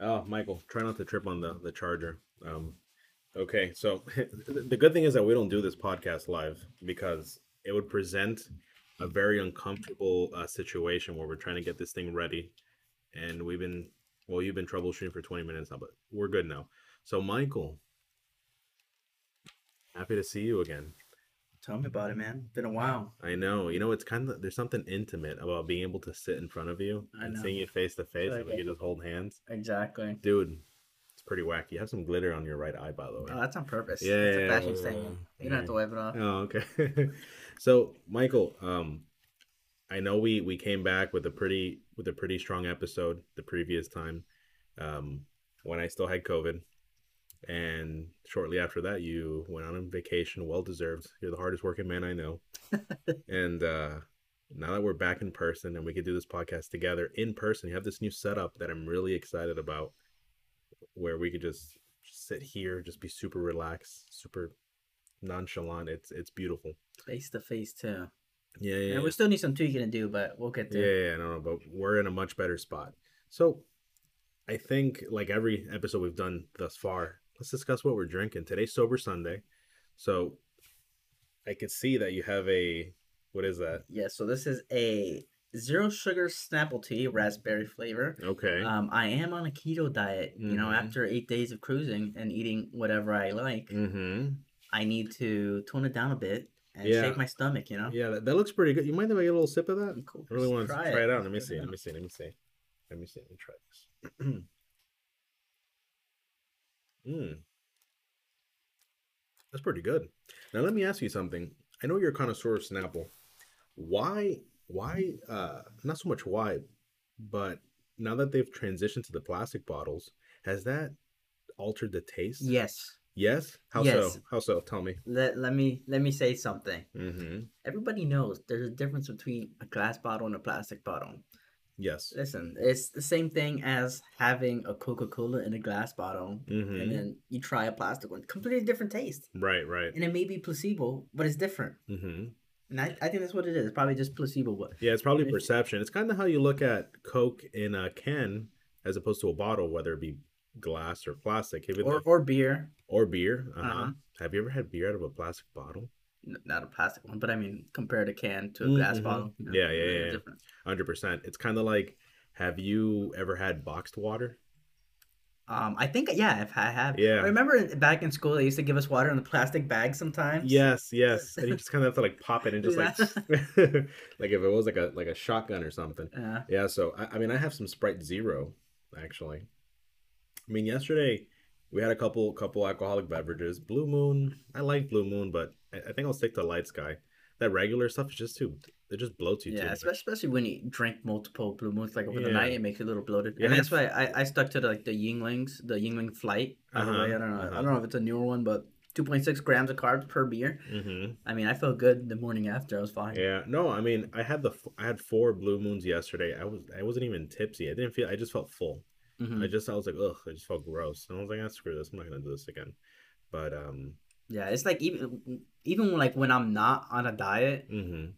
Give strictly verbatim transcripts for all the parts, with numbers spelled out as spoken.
Oh, Michael, try not to trip on the, the charger. Um, okay, so the good thing is that we don't do this podcast live because it would present a very uncomfortable uh, situation where we're trying to get this thing ready. And we've been, well, you've been troubleshooting for twenty minutes now, but we're good now. So, Michael, happy to see you again. Tell me about it, man. Been a while. I know. You know, it's kind of, there's something intimate about being able to sit in front of you I and know. seeing you face to face, and we can just hold hands. Exactly. Dude, it's pretty wacky. You have some glitter on your right eye, by the way. Oh, that's on purpose. Yeah. It's yeah, a fashion yeah, statement. Yeah. You don't have to wipe it off. Oh, okay. So, Michael, um, I know we, we came back with a pretty with a pretty strong episode the previous time, um, when I still had COVID. And shortly after that, you went on a vacation, well deserved. You're the hardest working man I know. And uh, now that we're back in person and we can do this podcast together in person, you have this new setup that I'm really excited about, where we could just sit here, just be super relaxed, super nonchalant. It's it's beautiful. Face to face too. Yeah, yeah. And we still need some tweaking to do, but we'll get there. Yeah, yeah, no, no, but we're in a much better spot. So I think, like every episode we've done thus far, let's discuss what we're drinking. Today's Sober Sunday. So I could see that you have a, what is that? Yeah, so this is a zero sugar Snapple tea, raspberry flavor. Okay. Um, I am on a keto diet. Mm-hmm. You know, after eight days of cruising and eating whatever I like, mm-hmm. I need to tone it down a bit and yeah. shake my stomach, you know? Yeah, that, that looks pretty good. You mind if I get a little sip of that? Of course. I really want to try, try it out. Let me see. Let me see. Let me see. Let me see. Let me try this. Mm. That's pretty good. Now let me ask you something. I know you're a connoisseur of Snapple. Why why uh not so much why, but now that they've transitioned to the plastic bottles, has that altered the taste? Yes. Yes? How yes. so? How so? Tell me. Let let me let me say something. Mm-hmm. Everybody knows there's a difference between a glass bottle and a plastic bottle. Yes. Listen, it's the same thing as having a Coca-Cola in a glass bottle, mm-hmm. and then you try a plastic one. Completely different taste. Right, right. And it may be placebo, but it's different. Mm-hmm. And I, I think that's what it is. It's probably just placebo. What? Yeah, it's probably perception. It's kind of how you look at Coke in a can as opposed to a bottle, whether it be glass or plastic. Or, or beer. Or beer. Uh-huh. Uh-huh. Have you ever had beer out of a plastic bottle? Not a plastic one, but I mean, compare a can to a glass mm-hmm. bottle. You know, yeah, yeah, yeah. Different. one hundred percent. It's kind of like, have you ever had boxed water? Um, I think, yeah, if I have. Yeah. I remember back in school, they used to give us water in the plastic bag sometimes. Yes, yes. And you just kind of have to like pop it and just yeah. like, like if it was like a like a shotgun or something. Yeah. Yeah. So I, I mean, I have some Sprite Zero, actually. I mean, yesterday we had a couple couple alcoholic beverages. Blue Moon. I like Blue Moon, but I think I'll stick to Light Sky. That regular stuff is just too, it just bloats you yeah, too. Yeah, especially when you drink multiple Blue Moons, like over yeah. the night, it makes you a little bloated. Yeah, and that's why I, I stuck to the, like the Yinglings, the Yingling Flight. Uh-huh, I don't know. Uh-huh. I don't know if it's a newer one, but two point six grams of carbs per beer. Mm-hmm. I mean, I felt good the morning after. I was fine. Yeah. No, I mean, I had the I had four Blue Moons yesterday. I was I wasn't even tipsy. I didn't feel. I just felt full. Mm-hmm. I just I was like, ugh. I just felt gross. And I was like, ah, screw this. I'm not gonna do this again. But um. Yeah, it's like even even like when I'm not on a diet, mm-hmm.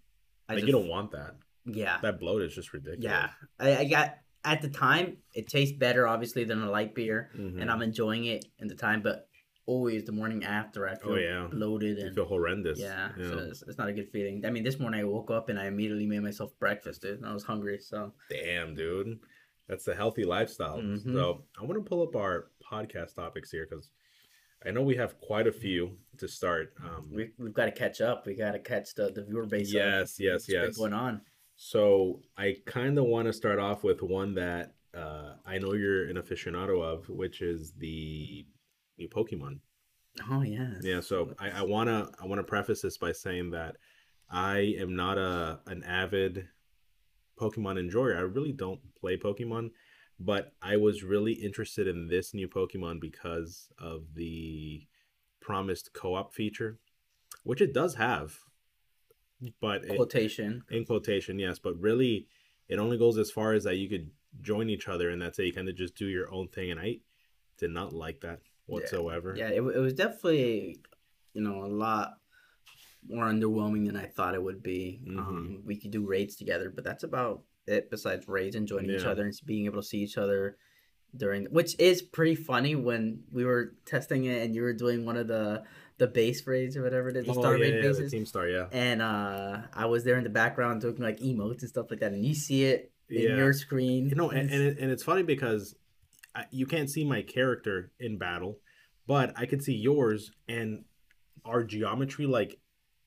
I like just, you don't want that. Yeah, that bloat is just ridiculous. Yeah, I, I got at the time it tastes better obviously than a light beer, mm-hmm. and I'm enjoying it in the time, but always the morning after I feel oh, yeah. bloated and you feel horrendous. Yeah, yeah. So it's, it's not a good feeling. I mean, this morning I woke up and I immediately made myself breakfast, dude. And I was hungry, so damn, dude, that's the healthy lifestyle. Mm-hmm. So I want to pull up our podcast topics here because I know we have quite a few to start. Um, we, we've got to catch up. We got to catch the, the viewer base. Yes, up. yes, yes. What's going on? So I kind of want to start off with one that uh, I know you're an aficionado of, which is the new Pokemon. Oh, yes. Yeah, so I, I want to I wanna preface this by saying that I am not a an avid Pokemon enjoyer. I really don't play Pokemon. But I was really interested in this new Pokemon because of the promised co-op feature, which it does have. But quotation. It, in quotation, yes. But really, it only goes as far as that you could join each other, and that's it. You kind of just do your own thing. And I did not like that whatsoever. Yeah, yeah it, it was definitely, you know, a lot more underwhelming than I thought it would be. Mm-hmm. Um, we could do raids together, but that's about it besides raids and joining yeah. each other and being able to see each other during, which is pretty funny when we were testing it and you were doing one of the the base raids or whatever it is, the oh, star yeah, raid yeah, bases. The team star, yeah. And uh, I was there in the background doing like emotes and stuff like that, and you see it yeah. in your screen. You know, and, and, it, and it's funny because I, you can't see my character in battle, but I could see yours, and our geometry like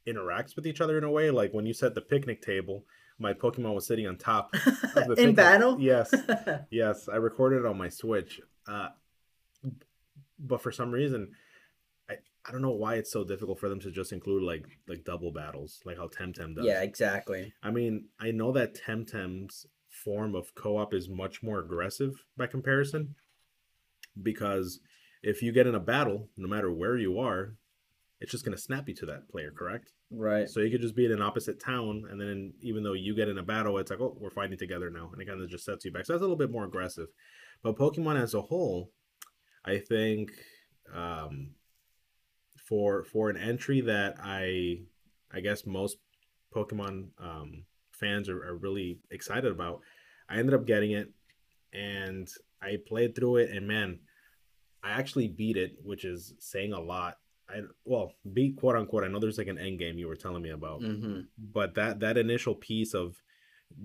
interacts with each other in a way. Like when you set the picnic table, my Pokemon was sitting on top of the in picnic. Battle. Yes, yes. I recorded it on my Switch, uh, but for some reason, I I don't know why it's so difficult for them to just include like like double battles, like how Temtem does. Yeah, exactly. I mean, I know that Temtem's form of co-op is much more aggressive by comparison, because if you get in a battle, no matter where you are, it's just going to snap you to that player, correct? Right. So you could just be in an opposite town, and then even though you get in a battle, it's like, oh, we're fighting together now. And it kind of just sets you back. So that's a little bit more aggressive. But Pokemon as a whole, I think um, for for an entry that I I guess most Pokemon um, fans are, are really excited about, I ended up getting it, and I played through it, and man, I actually beat it, which is saying a lot. I, well, beat quote unquote. I know there's like an end game you were telling me about, mm-hmm. but that that initial piece of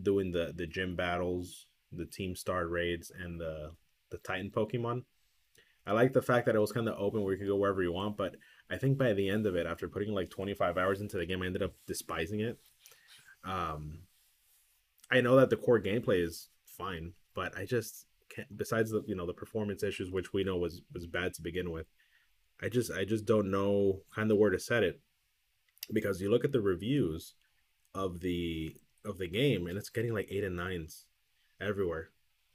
doing the the gym battles, the team star raids, and the the Titan Pokemon, I like the fact that it was kind of open where you could go wherever you want. But I think by the end of it, after putting like twenty-five hours into the game, I ended up despising it. Um, I know that the core gameplay is fine, but I just can't, besides the you know the performance issues, which we know was was bad to begin with. I just I just don't know kind of where to set it, because you look at the reviews of the of the game and it's getting like eight and nines everywhere,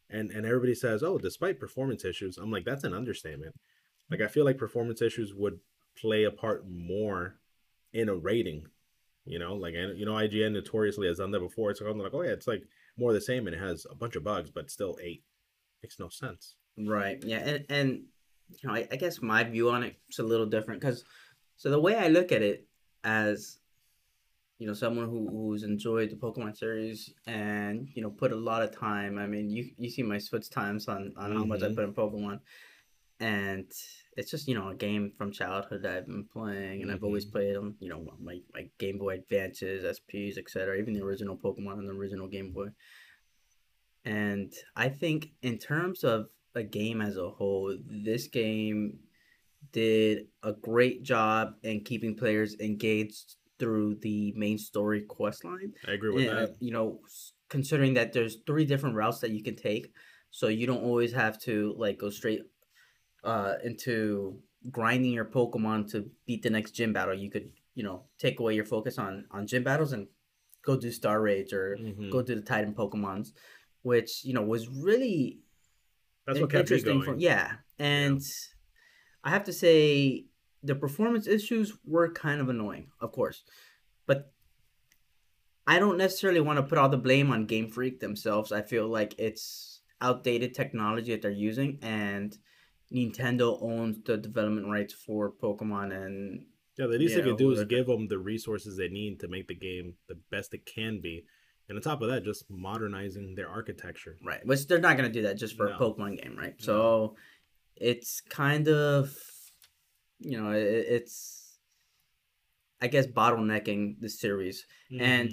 and and everybody says, oh, despite performance issues. I'm like, that's an understatement. Like, I feel like performance issues would play a part more in a rating, you know, like you know I G N notoriously has done that before. It's like, oh yeah, it's like more of the same and it has a bunch of bugs, but still eight. Makes no sense. Right. Yeah, and and. You know, I, I guess my view on it is a little different because, so the way I look at it as, you know, someone who, who's enjoyed the Pokemon series and, you know, put a lot of time. I mean, you you see my Switch times on, on mm-hmm. how much I put in Pokemon. And it's just, you know, a game from childhood that I've been playing. And mm-hmm. I've always played on, you know, my, my Game Boy Advances, S Ps, et cetera. Even the original Pokemon and the original Game Boy. And I think in terms of a game as a whole, this game did a great job in keeping players engaged through the main story quest line. I agree with and, that. You know, considering that there's three different routes that you can take, so you don't always have to like go straight uh, into grinding your Pokemon to beat the next gym battle. You could, you know, take away your focus on, on gym battles and go do Star Raids or mm-hmm. go do the Titan Pokemons, which, you know, was really... That's what kept me going. For, yeah, and yeah. I have to say the performance issues were kind of annoying, of course, but I don't necessarily want to put all the blame on Game Freak themselves. I feel like it's outdated technology that they're using, and Nintendo owns the development rights for Pokemon. And yeah, the least they can do is give them the resources they need to make the game the best it can be. And on top of that, just modernizing their architecture. Right. Which they're not going to do that just for no. a Pokemon game, right? No. So it's kind of, you know, it, it's, I guess, bottlenecking the series. Mm-hmm. And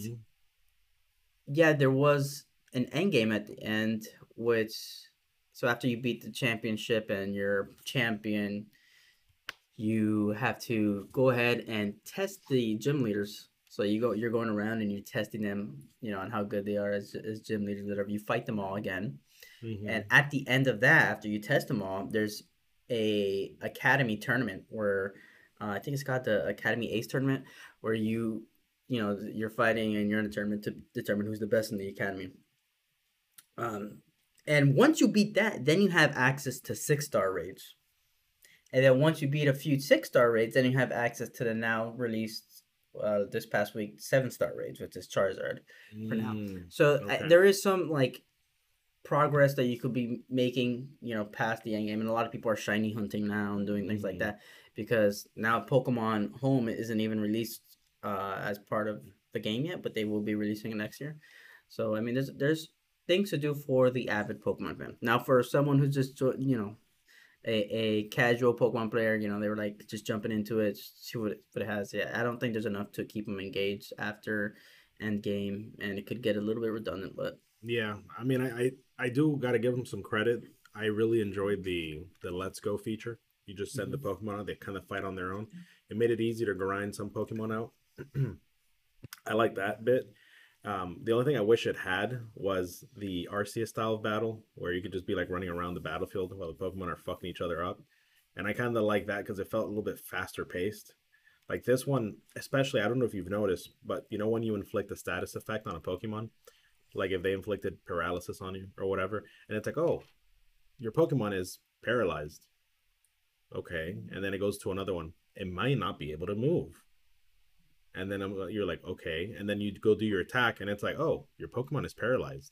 yeah, there was an end game at the end, which, so after you beat the championship and you're champion, you have to go ahead and test the gym leaders. So you go, you're going around and you're testing them, you know, on how good they are as, as gym leaders, whatever. You fight them all again, mm-hmm. and at the end of that, after you test them all, there's a academy tournament where uh, I think it's called the Academy Ace Tournament, where you, you know, you're fighting and you're in a tournament to determine who's the best in the academy. Um, and once you beat that, then you have access to six star raids, and then once you beat a few six star raids, then you have access to the now released. Uh, this past week, seven star raids, which is Charizard for now. Mm, so okay. I, there is some like progress that you could be making, you know, past the end game. And a lot of people are shiny hunting now and doing things mm-hmm. like that because now Pokemon Home isn't even released uh, as part of the game yet, but they will be releasing it next year. So, I mean, there's there's things to do for the avid Pokemon fan. Now, for someone who's just, you know, a, a casual Pokemon player, you know, they were like just jumping into it, see what it, what it has. Yeah, I don't think there's enough to keep them engaged after end game, and it could get a little bit redundant, but. Yeah, I mean, I, I, I do got to give them some credit. I really enjoyed the, the Let's Go feature. You just send mm-hmm. the Pokemon out, they kind of fight on their own. It made it easy to grind some Pokemon out. I like that bit. Um, the only thing I wish it had was the Arceus style of battle, where you could just be like running around the battlefield while the Pokemon are fucking each other up. And I kind of like that because it felt a little bit faster paced. Like this one, especially, I don't know if you've noticed, but you know when you inflict a status effect on a Pokemon? Like if they inflicted paralysis on you or whatever, and it's like, oh, your Pokemon is paralyzed. Okay, and then it goes to another one. It might not be able to move. And then I'm, you're like, okay. And then you go do your attack, and it's like, oh, your Pokemon is paralyzed.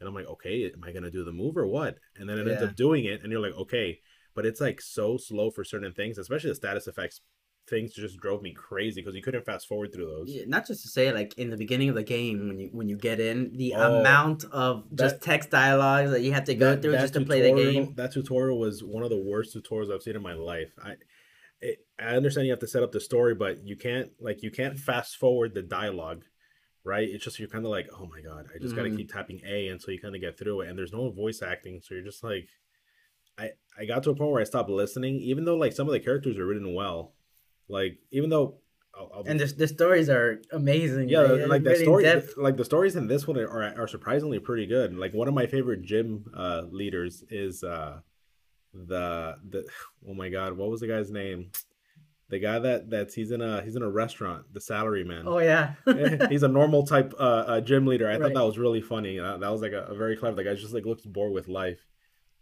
And I'm like, okay, am I going to do the move or what? And then it yeah. ends up doing it, and you're like, okay. But it's like so slow for certain things, especially the status effects. Things just drove me crazy because you couldn't fast forward through those. Yeah, not just to say, like in the beginning of the game, when you when you get in, the oh, amount of that, just text dialogues that you have to go that, through that just to tutorial, play the game. That tutorial was one of the worst tutorials I've seen in my life. I it, I understand you have to set up the story, but you can't like you can't fast forward the dialogue, right? It's just you're kind of like, oh my god, I just mm-hmm. gotta keep tapping A until you kind of get through it, and there's no voice acting, so you're just like, I I got to a point where I stopped listening, even though like some of the characters are written well. Like even though, I'll, I'll, and the the stories are amazing. Yeah, right? like the really story, depth. like the stories in this one are are surprisingly pretty good. Like one of my favorite gym uh, leaders is uh, the the oh my god, what was the guy's name? The guy that that's he's in a he's in a restaurant, the salary man. Oh yeah, he's a normal type uh, uh, gym leader. I right. thought that was really funny. Uh, that was like a, a very clever. The guy just like looks bored with life.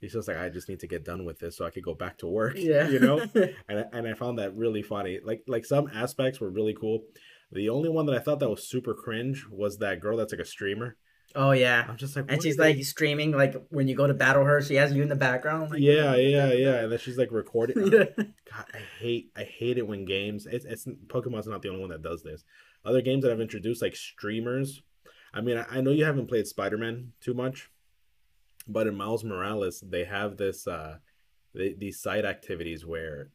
He's just like, I just need to get done with this so I could go back to work, yeah. you know? And I, and I found that really funny. Like, like some aspects were really cool. The only one that I thought that was super cringe was that girl that's like a streamer. Oh, yeah. I'm just like, and she's like streaming, like when you go to battle her, she has you in the background. Like, yeah, yeah, yeah. And then she's like recording. Yeah. God, I hate I hate it when games, it's, it's Pokemon's not the only one that does this. Other games that I've introduced, like streamers. I mean, I, I know you haven't played Spider-Man too much. But in Miles Morales, they have this uh, they, these side activities where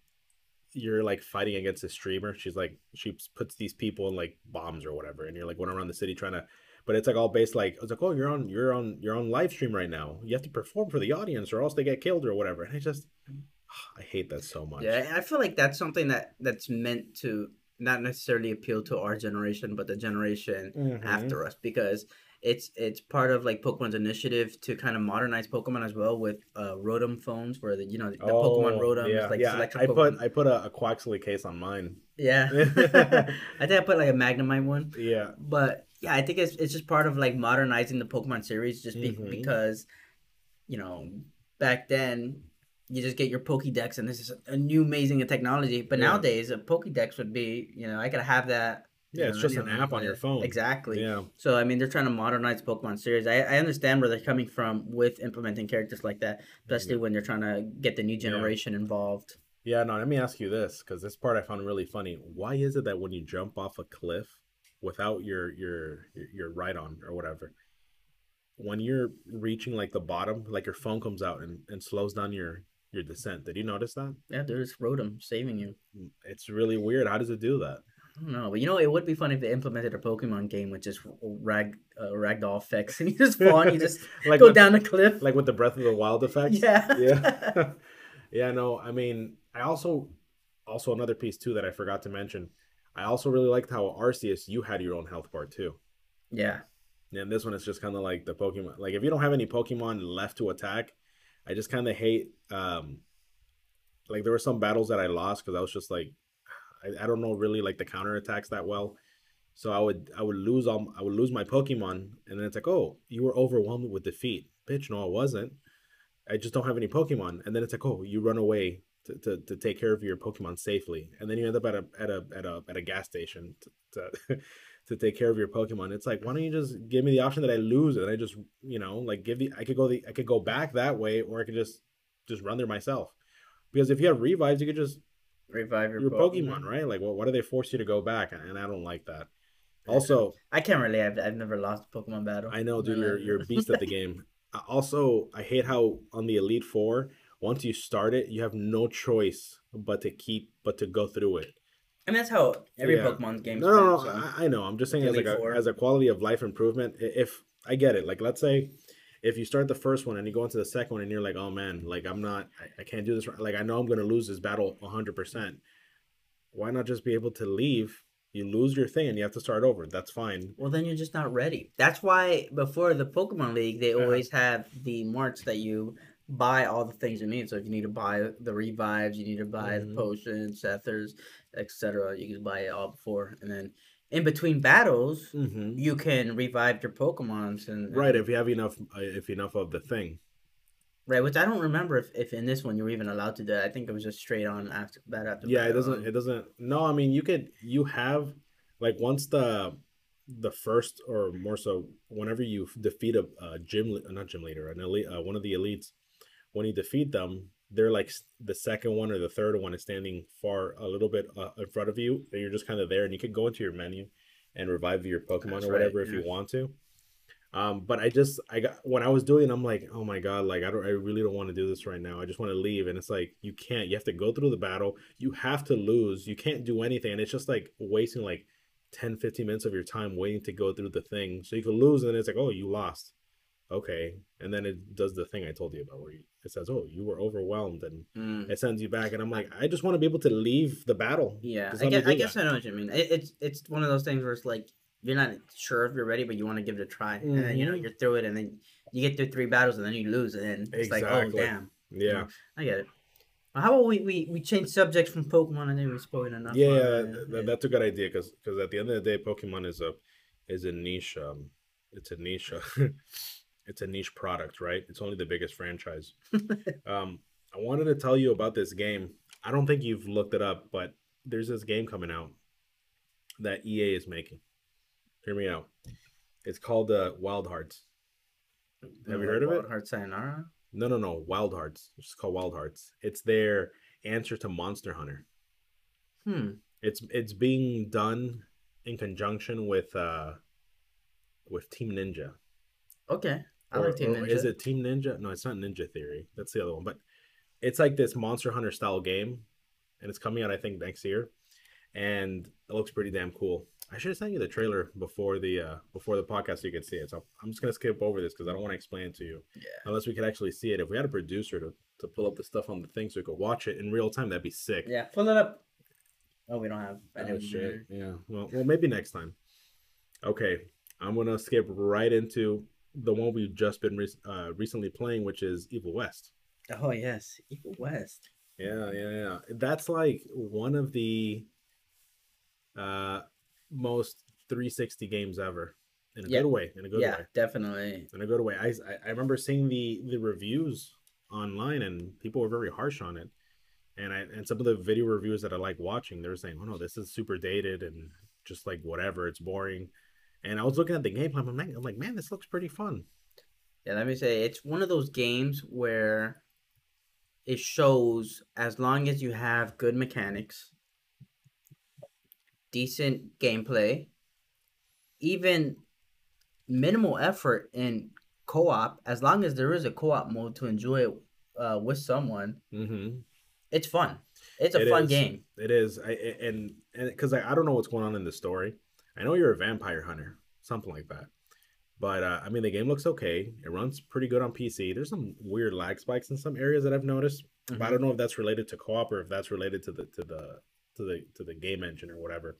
you're like fighting against a streamer. She's like she puts these people in like bombs or whatever, and you're like going around the city trying to. But it's like all based like it's like oh you're on you're on you're on live stream right now. You have to perform for the audience or else they get killed or whatever. And I just oh, I hate that so much. Yeah, I feel like that's something that that's meant to not necessarily appeal to our generation, but the generation mm-hmm. after us because. It's it's part of like Pokemon's initiative to kind of modernize Pokemon as well with uh, Rotom phones where the you know the oh, Pokemon Rotom yeah, is like yeah. I Pokemon. put I put a, a Quaxley case on mine. Yeah, I think I put like a Magnemite one. Yeah, but yeah, I think it's it's just part of like modernizing the Pokemon series just be- mm-hmm. because you know back then you just get your Pokédex and this is a new amazing technology, but yeah. nowadays a Pokédex would be you know I gotta have that. Yeah, it's just an app on your phone. Exactly. Yeah. So, I mean, they're trying to modernize Pokemon series. I, I understand where they're coming from with implementing characters like that, especially when they're trying to get the new generation yeah. involved. Yeah, no, let me ask you this, because this part I found really funny. Why is it that when you jump off a cliff without your your your ride-on or whatever, when you're reaching, like, the bottom, like, your phone comes out and, and slows down your, your descent? Did you notice that? Yeah, there's Rotom saving you. It's really weird. How does it do that? I don't know, but you know, it would be fun if they implemented a Pokemon game with just rag, uh, ragdoll effects, and you just fall, and you just like go with, down a cliff, like with the Breath of the Wild effect. Yeah, yeah, yeah. No, I mean, I also, also another piece too that I forgot to mention. I also really liked how Arceus, you had your own health bar too. Yeah. And this one is just kind of like the Pokemon. Like if you don't have any Pokemon left to attack, I just kind of hate. Um, like there were some battles that I lost because I was just like. I don't know really like the counterattacks that well, so I would I would lose all I would lose my Pokemon, and then it's like, oh, you were overwhelmed with defeat, bitch. No, I wasn't. I just don't have any Pokemon, and then it's like, oh, you run away to, to, to take care of your Pokemon safely, and then you end up at a at a at a at a gas station to to, to take care of your Pokemon. It's like, why don't you just give me the option that I lose and I just you know like give the I could go the I could go back that way, or I could just just run there myself, because if you have revives, you could just Revive your, your Pokemon. Pokemon, right? Like, well, why do they force you to go back? And I don't like that. Also, I can't relate. I've, I've never lost a Pokemon battle. I know, dude. You're, you're a beast at the game. Also, I hate how on the Elite Four, once you start it, you have no choice but to keep, but to go through it. And that's how every yeah. Pokemon's game is. No, no, no. So I, I know. I'm just saying as like a, as a quality of life improvement, if I get it. Like, let's say if you start the first one and you go into the second one and you're like, oh, man, like, I'm not, I, I can't do this. Like, I know I'm going to lose this battle one hundred percent. Why not just be able to leave? You lose your thing and you have to start over. That's fine. Well, then you're just not ready. That's why before the Pokemon League, they yeah. always have the marts that you buy all the things you need. So if you need to buy the revives, you need to buy mm-hmm. the potions, Shethers, et cetera. You can buy it all before. And then in between battles, mm-hmm. you can revive your Pokemons. And, right, and, if you have enough if enough of the thing. Right, which I don't remember if, if in this one you were even allowed to do that. I think it was just straight on after that. After yeah, it doesn't. On. It doesn't. No, I mean you could. You have like once the the first or more so whenever you defeat a, a gym, not gym leader, an elite, uh, one of the elites. When you defeat them, they're like the second one or the third one is standing far a little bit uh, in front of you, and you're just kind of there, and you could go into your menu and revive your Pokemon That's or whatever right, if yeah. you want to. Um, but I just, I got, when I was doing it, I'm like, oh my God, like, I don't, I really don't want to do this right now. I just want to leave. And it's like, you can't, you have to go through the battle. You have to lose. You can't do anything. And it's just like wasting like ten, fifteen minutes of your time waiting to go through the thing. So you could lose. And then it's like, oh, you lost. Okay. And then it does the thing I told you about where you, it says, oh, you were overwhelmed and mm. it sends you back. And I'm like, I just want to be able to leave the battle. Yeah. I guess, I guess I know what you mean. It, it's, it's one of those things where it's like, you're not sure if you're ready, but you want to give it a try. Mm-hmm. And then, you know, you're through it, and then you get through three battles, and then you lose, and then it's exactly. like, oh, damn. Yeah. You know, I get it. Well, how about we, we, we change subjects from Pokemon, and then we spoil enough. Yeah, yeah, yeah, that's a good idea, because because at the end of the day, Pokemon is a is a niche. Um, it's a niche. Uh, it's a niche product, right? It's only the biggest franchise. um, I wanted to tell you about this game. I don't think you've looked it up, but there's this game coming out that E A is making. Hear me out. It's called uh, Wild Hearts. Have you heard of it? Wild Hearts Sayonara? No, no, no. Wild Hearts. It's just called Wild Hearts. It's their answer to Monster Hunter. Hmm. It's it's being done in conjunction with uh, with Team Ninja. Okay. I or, like Team Ninja. Is it Team Ninja? No, it's not Ninja Theory. That's the other one. But it's like this Monster Hunter style game. And it's coming out, I think, next year. And it looks pretty damn cool. I should have sent you the trailer before the uh, before the podcast so you could see it. So I'm just going to skip over this because I don't want to explain it to you. Yeah. Unless we could actually see it. If we had a producer to, to pull up the stuff on the thing so we could watch it in real time, that'd be sick. Yeah, pull it up. Oh, we don't have... Oh, shit. Yeah. Well, well, maybe next time. Okay. I'm going to skip right into the one we've just been re- uh, recently playing, which is Evil West. Oh, yes. Evil West. Yeah, yeah, yeah. That's like one of the... Uh, most three sixty games ever in a yeah. good way in a good yeah, way definitely in a good way. I, I remember seeing the the reviews online and people were very harsh on it, and I and some of the video reviews that I like watching, they were saying, oh no, this is super dated and just like whatever, it's boring. And I was looking at the gameplay, I'm like, I'm like man, this looks pretty fun. Yeah, let me say, it's one of those games where it shows as long as you have good mechanics, decent gameplay, even minimal effort in co-op, as long as there is a co-op mode to enjoy it uh, with someone, mm-hmm. it's fun. It's a it fun is. game. It is. I, and because and, I, I don't know what's going on in the story. I know you're a vampire hunter, something like that. But, uh, I mean, the game looks okay. It runs pretty good on P C. There's some weird lag spikes in some areas that I've noticed. Mm-hmm. But I don't know if that's related to co-op or if that's related to the to the... to the to the game engine or whatever.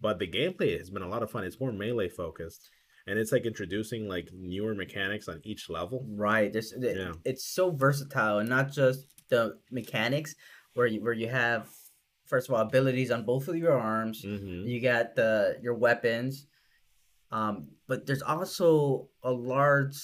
But the gameplay has been a lot of fun. It's more melee focused, and it's like introducing like newer mechanics on each level, right? This it, yeah. It's so versatile, and not just the mechanics where you where you have, first of all, abilities on both of your arms, mm-hmm. you got the your weapons, um but there's also a large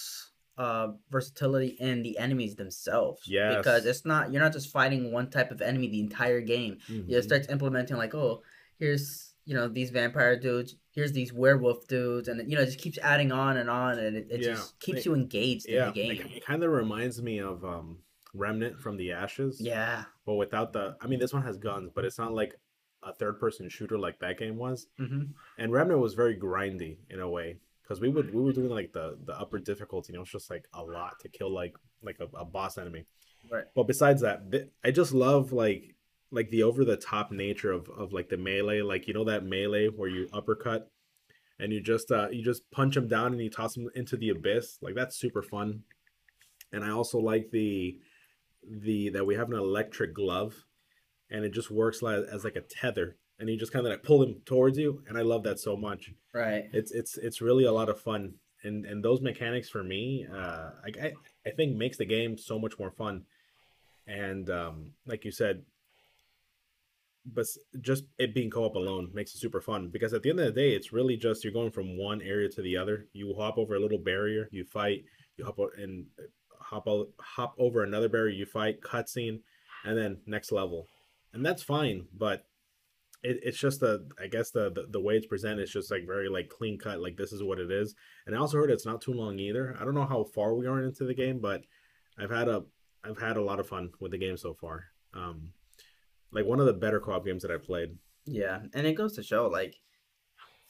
Uh, versatility in the enemies themselves. Yeah, because it's not you're not just fighting one type of enemy the entire game. Mm-hmm. You know, it starts implementing like, oh, here's you know these vampire dudes, here's these werewolf dudes, and you know it just keeps adding on and on, and it, it yeah. just keeps it, you engaged yeah, in the game. It, it kind of reminds me of um Remnant from the Ashes. Yeah. But without the... I mean, this one has guns, but it's not like a third-person shooter like that game was. Mm-hmm. And Remnant was very grindy in a way. Because we would we were doing like the, the upper difficulty. And it was just like a lot to kill like like a, a boss enemy. Right. But besides that, I just love like like the over-the-top nature of, of like the melee. Like, you know that melee where you uppercut and you just uh, you just punch them down and you toss them into the abyss. Like, that's super fun. And I also like the... the that we have an electric glove and it just works like as like a tether and you just kind of like pull them towards you, and I love that so much. Right. It's it's it's really a lot of fun, and and those mechanics for me uh I I think makes the game so much more fun. And um like you said, but just it being co-op alone makes it super fun, because at the end of the day it's really just you're going from one area to the other. You hop over a little barrier, you fight, you hop out and hop hop over another barrier, you fight, cutscene, and then next level. And that's fine, but it, it's just the I guess the, the the way it's presented is just like very like clean cut, like this is what it is. And I also heard it's not too long either. I don't know how far we are into the game, but I've had a I've had a lot of fun with the game so far. Um like one of the better co-op games that I've played. Yeah, and it goes to show like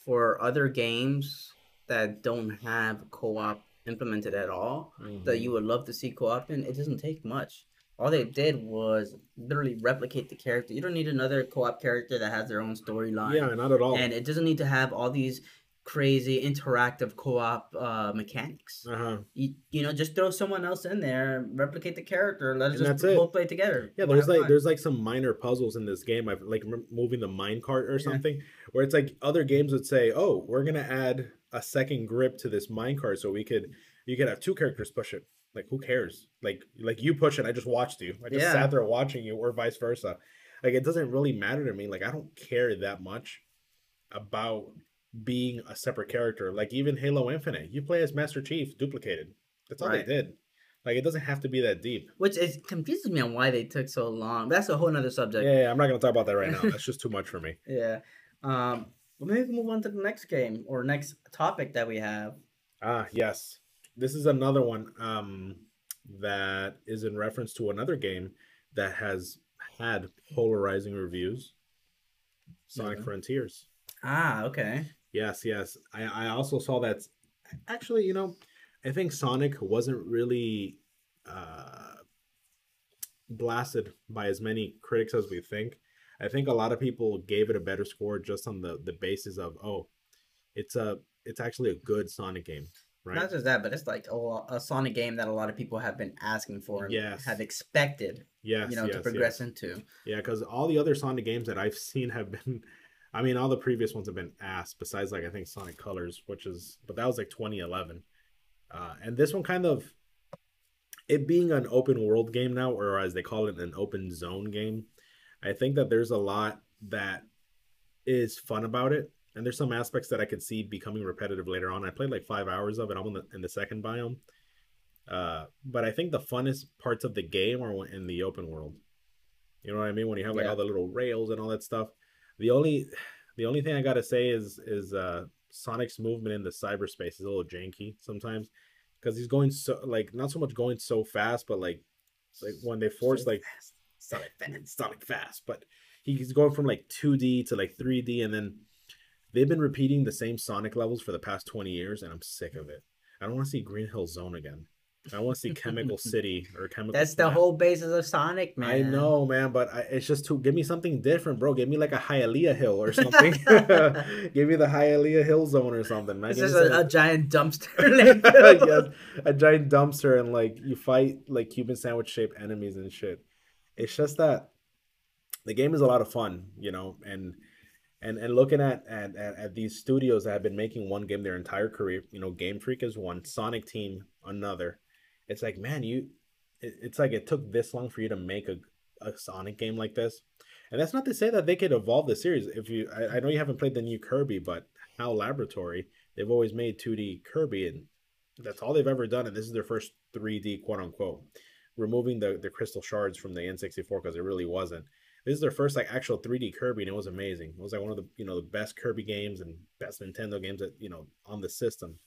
for other games that don't have co-op implemented at all, mm-hmm. that you would love to see co-op in, it doesn't take much. All they did was literally replicate the character. You don't need another co-op character that has their own storyline. Yeah, not at all. And it doesn't need to have all these crazy interactive co-op uh, mechanics. Uh-huh. You, you know, just throw someone else in there, replicate the character, let's just both play together. Yeah, there's like there's like some minor puzzles in this game. I've like moving the mine cart or something, yeah. where it's like other games would say, "Oh, we're gonna add a second grip to this minecart so we could you could have two characters push it." Like, who cares? Like like you push it, I just watched you. I just yeah. sat there watching you, or vice versa. Like, it doesn't really matter to me. Like, I don't care that much about being a separate character. Like, even Halo Infinite, you play as Master Chief duplicated. That's all right. They did. Like, it doesn't have to be that deep. Which is, confuses me on why they took so long. That's a whole other subject. Yeah, yeah I'm not gonna talk about that right now. That's just too much for me. Yeah. Um Well, maybe we can move on to the next game or next topic that we have. Ah, yes. This is another one um, that is in reference to another game that has had polarizing reviews. Sonic mm-hmm. Frontiers. Ah, okay. Yes, yes. I, I also saw that. Actually, you know, I think Sonic wasn't really uh, blasted by as many critics as we think. I think a lot of people gave it a better score just on the, the basis of, oh, it's a it's actually a good Sonic game, right? Not just that, but it's like a, a Sonic game that a lot of people have been asking for and yes. have expected, yes, you know, yes, to progress yes. into. Yeah, because all the other Sonic games that I've seen have been, I mean, all the previous ones have been ass, besides like I think Sonic Colors, which is, but that was like twenty eleven. Uh, and this one kind of, it being an open world game now, or as they call it, an open zone game, I think that there's a lot that is fun about it, and there's some aspects that I could see becoming repetitive later on. I played like five hours of it. I'm in the, in the second biome, uh, but I think the funnest parts of the game are in the open world. You know what I mean? When you have like yeah. all the little rails and all that stuff. The only, the only thing I gotta say is is uh, Sonic's movement in the cyberspace is a little janky sometimes, because he's going so like not so much going so fast, but like like when they force so like. Fast. Sonic fast, Sonic fast, but he's going from like two D to like three D, and then they've been repeating the same Sonic levels for the past twenty years, and I'm sick of it. I don't want to see Green Hill Zone again. I want to see Chemical City or Chemical. That's Plant. The whole basis of Sonic, man. I know, man, but I, it's just too. Give me something different, bro. Give me like a Hialeah Hill or something. Give me the Hialeah Hill Zone or something. This is a, a giant dumpster. Yes, a giant dumpster, and like you fight like Cuban sandwich shaped enemies and shit. It's just that the game is a lot of fun, you know, and and and looking at, at at these studios that have been making one game their entire career, you know, Game Freak is one, Sonic Team another. It's like, man, you, it, it's like it took this long for you to make a, a Sonic game like this, and that's not to say that they could evolve the series. If you, I, I know you haven't played the new Kirby, but HAL Laboratory, they've always made two D Kirby, and that's all they've ever done, and this is their first three D quote unquote. Removing the, the crystal shards from the N sixty-four because it really wasn't. This is their first like actual three D Kirby, and it was amazing. It was like one of the you know the best Kirby games and best Nintendo games that you know on the system.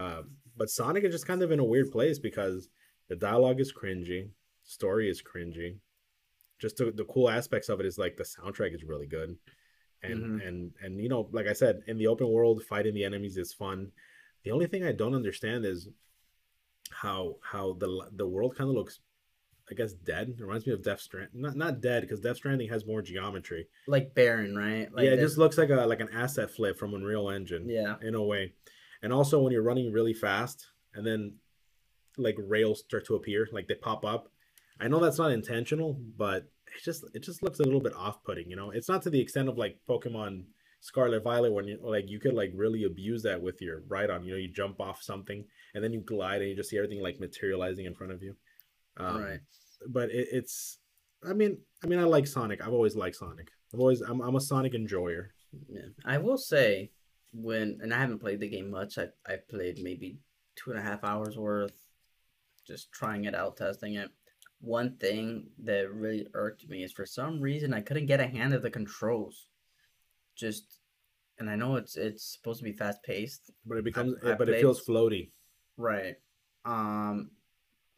Uh, but Sonic is just kind of in a weird place because the dialogue is cringy. story is cringy. Just to, the cool aspects of it is like the soundtrack is really good, and mm-hmm. and and you know, like I said, in the open world, fighting the enemies is fun. The only thing I don't understand is how how the the world kind of looks, I guess, dead. It reminds me of Death Stranding. Not not dead, because Death Stranding has more geometry. Like barren, right? Like yeah, it this... just looks like a like an asset flip from Unreal Engine. Yeah, in a way. And also when you're running really fast, and then like rails start to appear, like they pop up. I know that's not intentional, but it just it just looks a little bit off-putting. You know, it's not to the extent of like Pokemon Scarlet Violet, when you like you could like really abuse that with your Rhydon. You know, you jump off something and then you glide, and you just see everything like materializing in front of you. Um, right. But it, it's, I mean, I mean, I like Sonic. I've always liked Sonic. I've always, I'm, I'm a Sonic enjoyer. Yeah. I will say when, and I haven't played the game much. I I played maybe two and a half hours worth, just trying it out, testing it. One thing that really irked me is for some reason I couldn't get a hand of the controls. Just, and I know it's it's supposed to be fast paced, but it becomes, I, I but played, it feels floaty. Right. Um.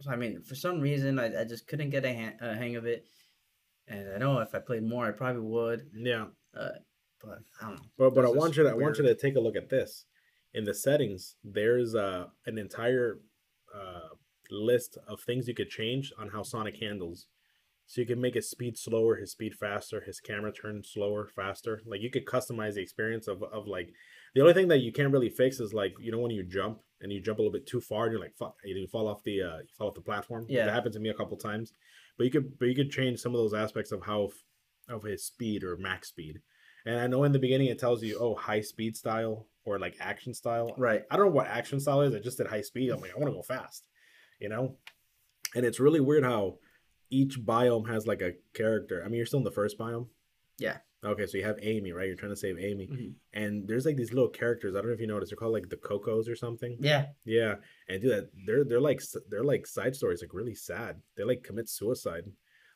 So, I mean, for some reason, I, I just couldn't get a, ha- a hang of it. And I know if I played more, I probably would. Yeah. Uh, but I don't know. But, but I want you to, I want you to take a look at this. In the settings, there's uh, an entire uh, list of things you could change on how Sonic handles. So you can make his speed slower, his speed faster, his camera turn slower, faster. Like, you could customize the experience of, of like... The only thing that you can't really fix is, like, you know, when you jump and you jump a little bit too far and you're like, fuck, you fall off the uh, you fall off the platform. Yeah. That happened to me a couple times. But you could but you could change some of those aspects of how of his speed or max speed. And I know in the beginning it tells you, oh, high speed style or like action style. Right. I don't know what action style is. I just did high speed. I'm like, I want to go fast, you know? And it's really weird how each biome has like a character. I mean, you're still in the first biome. Yeah. Okay, so you have Amy, right? You're trying to save Amy. Mm-hmm. And there's like these little characters. I don't know if you noticed. They're called like the Cocos or something. Yeah. Yeah. And do that. They're they're like they're like side stories, like really sad. They like commit suicide.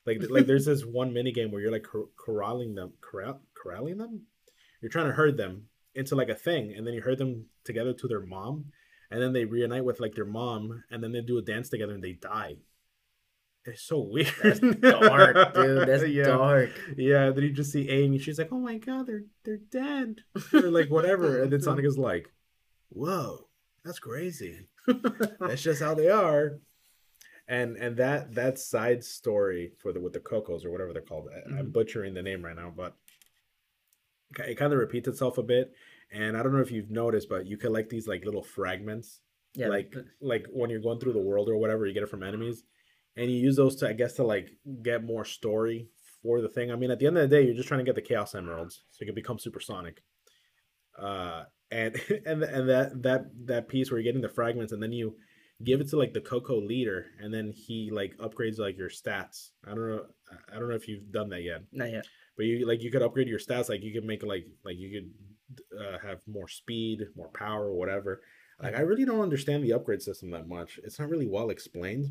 Like like there's this one mini game where you're like cor- corralling them, corral- corralling them. You're trying to herd them into like a thing, and then you herd them together to their mom, and then they reunite with like their mom, and then they do a dance together and they die. It's so weird. That's dark, dude. That's yeah. dark. Yeah, then you just see Amy. She's like, oh my God, they're they're dead. Or like whatever. And then Sonic is like, whoa, that's crazy. That's just how they are. And and that that side story for the with the Cocos or whatever they're called. Mm-hmm. I'm butchering the name right now, but it kind of repeats itself a bit. And I don't know if you've noticed, but you collect these like little fragments. Yeah. Like but... like when you're going through the world or whatever, you get it from enemies. And you use those to, I guess, to, like, get more story for the thing. I mean, at the end of the day, you're just trying to get the Chaos Emeralds so you can become supersonic. Uh, and and and that that that piece where you're getting the fragments, and then you give it to, like, the Coco leader, and then he, like, upgrades, like, your stats. I don't know I don't know if you've done that yet. Not yet. But, you like, you could upgrade your stats. Like, you could make, like, like you could uh, have more speed, more power, whatever. Like, I really don't understand the upgrade system that much. It's not really well explained.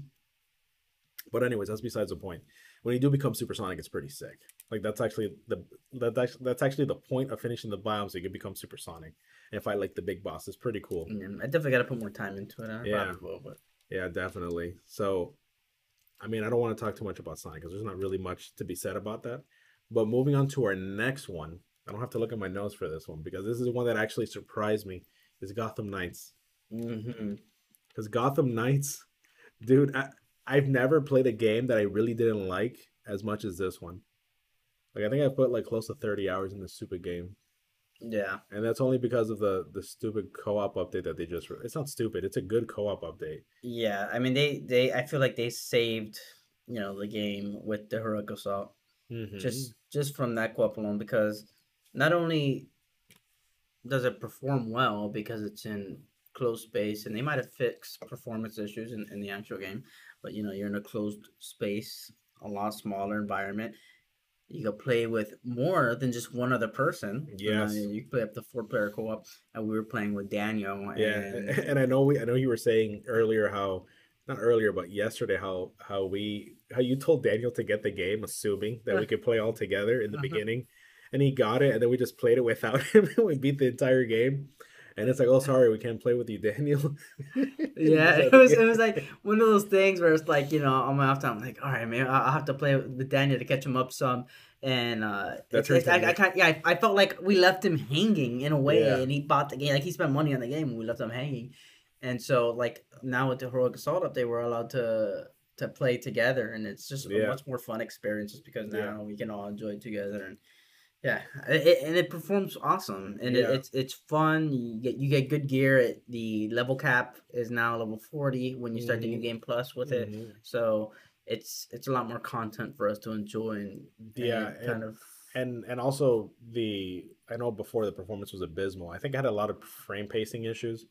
But anyways, that's besides the point. When you do become supersonic, it's pretty sick. Like that's actually the that that's actually the point of finishing the biome, so you can become supersonic and fight like the big boss. It's pretty cool. Yeah, I definitely got to put more time into it. I yeah, will, but... yeah, definitely. So, I mean, I don't want to talk too much about Sonic because there's not really much to be said about that. But moving on to our next one, I don't have to look at my notes for this one because this is the one that actually surprised me. Is Gotham Knights? Because mm-hmm. Gotham Knights, dude. I, I've never played a game that I really didn't like as much as this one. Like I think I put like close to thirty hours in this stupid game. Yeah. And that's only because of the, the stupid co-op update that they just... It's not stupid. It's a good co-op update. Yeah. I mean, they... they I feel like they saved, you know, the game with the Heroic Assault. Mm-hmm. Just, just from that co-op alone because not only does it perform well because it's in closed space and they might have fixed performance issues in, in the actual game... But, you know, you're in a closed space, a lot smaller environment. You can play with more than just one other person. Yes. You know, you can play up to four-player co-op, and we were playing with Daniel. And... Yeah, and I know we, I know you were saying earlier how, not earlier, but yesterday, how how we, how you told Daniel to get the game, assuming that we could play all together in the uh-huh. beginning. And he got it, and then we just played it without him, and we beat the entire game. And it's like, oh, sorry, we can't play with you, Daniel. Yeah, it was it was like one of those things where it's like, you know, on my off time, I'm like, all right, man, I'll have to play with Daniel to catch him up some. And uh, That's it's, it's, I, I can't, yeah, I felt like we left him hanging in a way, yeah. And he bought the game, like he spent money on the game, and we left him hanging. And so, like now with the Heroic Assault up, they were allowed to to play together, and it's just yeah. a much more fun experience, just because now yeah. we can all enjoy it together. And yeah, it, and it performs awesome, and yeah. it, it's it's fun. You get you get good gear. The level cap is now level forty when you start mm-hmm. the new game plus with mm-hmm. it. So it's it's a lot more content for us to enjoy. And, and yeah, kind and, of, and and also the I know before the performance was abysmal. I think I had a lot of frame pacing issues.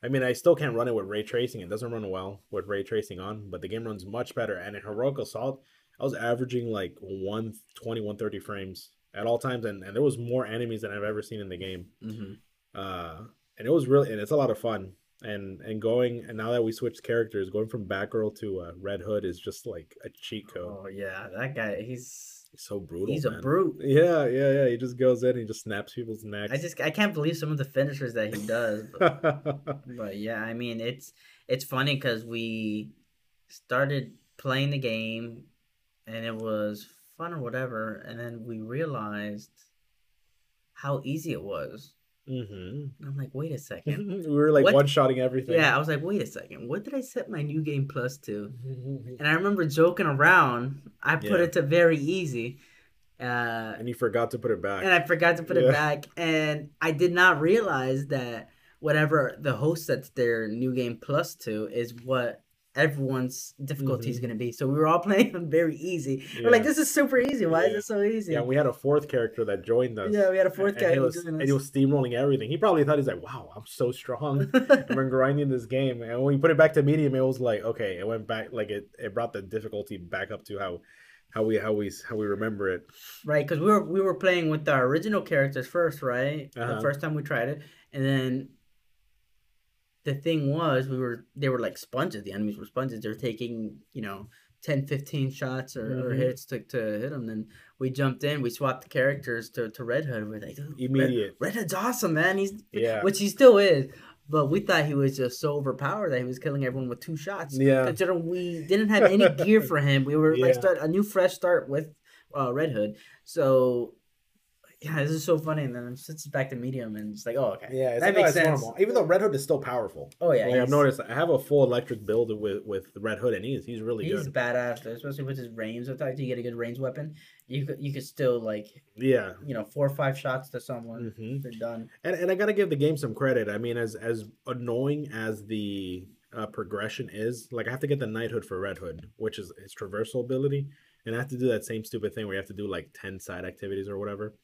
I mean, I still can't run it with ray tracing. It doesn't run well with ray tracing on, but the game runs much better. And in Heroic Assault, I was averaging like one twenty, one thirty frames at all times, and, and there was more enemies than I've ever seen in the game. Mm-hmm. Uh, and it was really, and it's a lot of fun. And and going, and now that we switched characters, going from Batgirl to uh, Red Hood is just like a cheat code. Oh, yeah. That guy, he's... He's so brutal. He's man. a brute. Yeah, yeah, yeah. He just goes in and he just snaps people's necks. I just I can't believe some of the finishers that he does. But, but yeah, I mean, it's it's funny because we started playing the game and it was fun or whatever, and then we realized how easy it was. Mm-hmm. I'm like, wait a second. We were like what? one-shotting everything. Yeah, I was like, wait a second. What did I set my new game plus to? And I remember joking around. I put yeah. it to very easy. Uh, and you forgot to put it back. And I forgot to put yeah. it back. And I did not realize that whatever the host sets their new game plus to is what everyone's difficulty mm-hmm. is going to be. So we were all playing them very easy. Yeah. We're like, this is super easy. Why yeah. is it so easy? Yeah, we had a fourth character that joined us. Yeah, we had a fourth character. And, and, and he was steamrolling everything. He probably thought, he's like, wow, I'm so strong. I've been grinding this game. And when we put it back to medium, it was like, okay, it went back, like it, it brought the difficulty back up to how how we how we how we remember it. Right, because we were we were playing with our original characters first, right? Uh-huh. The first time we tried it, and then. The thing was, we were they were like sponges. The enemies were sponges. They were taking, you know, ten, fifteen shots or, mm-hmm. or hits to, to hit them. Then we jumped in. We swapped the characters to, to Red Hood. We're like, oh, immediate. Red, Red Hood's awesome, man. He's yeah. Which he still is. But we thought he was just so overpowered that he was killing everyone with two shots. Yeah. Considering we didn't have any gear for him. We were yeah. like start a new fresh start with uh, Red Hood. So... Yeah, this is so funny, and then it sits back to medium, and it's like, oh, okay. Yeah, it's that like, makes oh, it's sense. Normal. Even though Red Hood is still powerful. Oh, yeah. Like, I've noticed, I have a full electric build with, with Red Hood, and he's he's really he's good. He's badass, especially with his range. Sometimes you get a good range weapon, you could you could still, like, yeah, you know, four or five shots to someone. Mm-hmm. They're done. And and I got to give the game some credit. I mean, as, as annoying as the uh, progression is, like, I have to get the Knighthood for Red Hood, which is his traversal ability, and I have to do that same stupid thing where you have to do, like, ten side activities or whatever.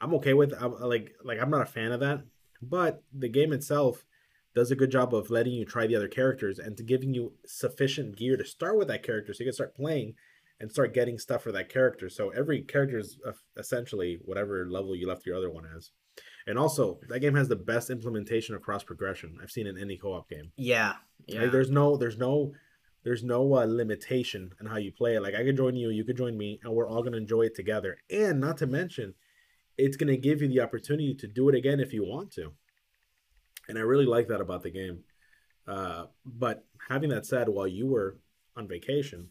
I'm okay with I'm, like like I'm not a fan of that, but the game itself does a good job of letting you try the other characters and to giving you sufficient gear to start with that character, so you can start playing and start getting stuff for that character. So every character is essentially whatever level you left your other one as. And also, that game has the best implementation of cross progression I've seen in any co-op game. Yeah, yeah. Like, there's no there's no there's no uh, limitation on how you play it. Like, I could join you, you could join me, and we're all gonna enjoy it together. And not to mention, it's going to give you the opportunity to do it again if you want to. And I really like that about the game. Uh, but having that said, while you were on vacation,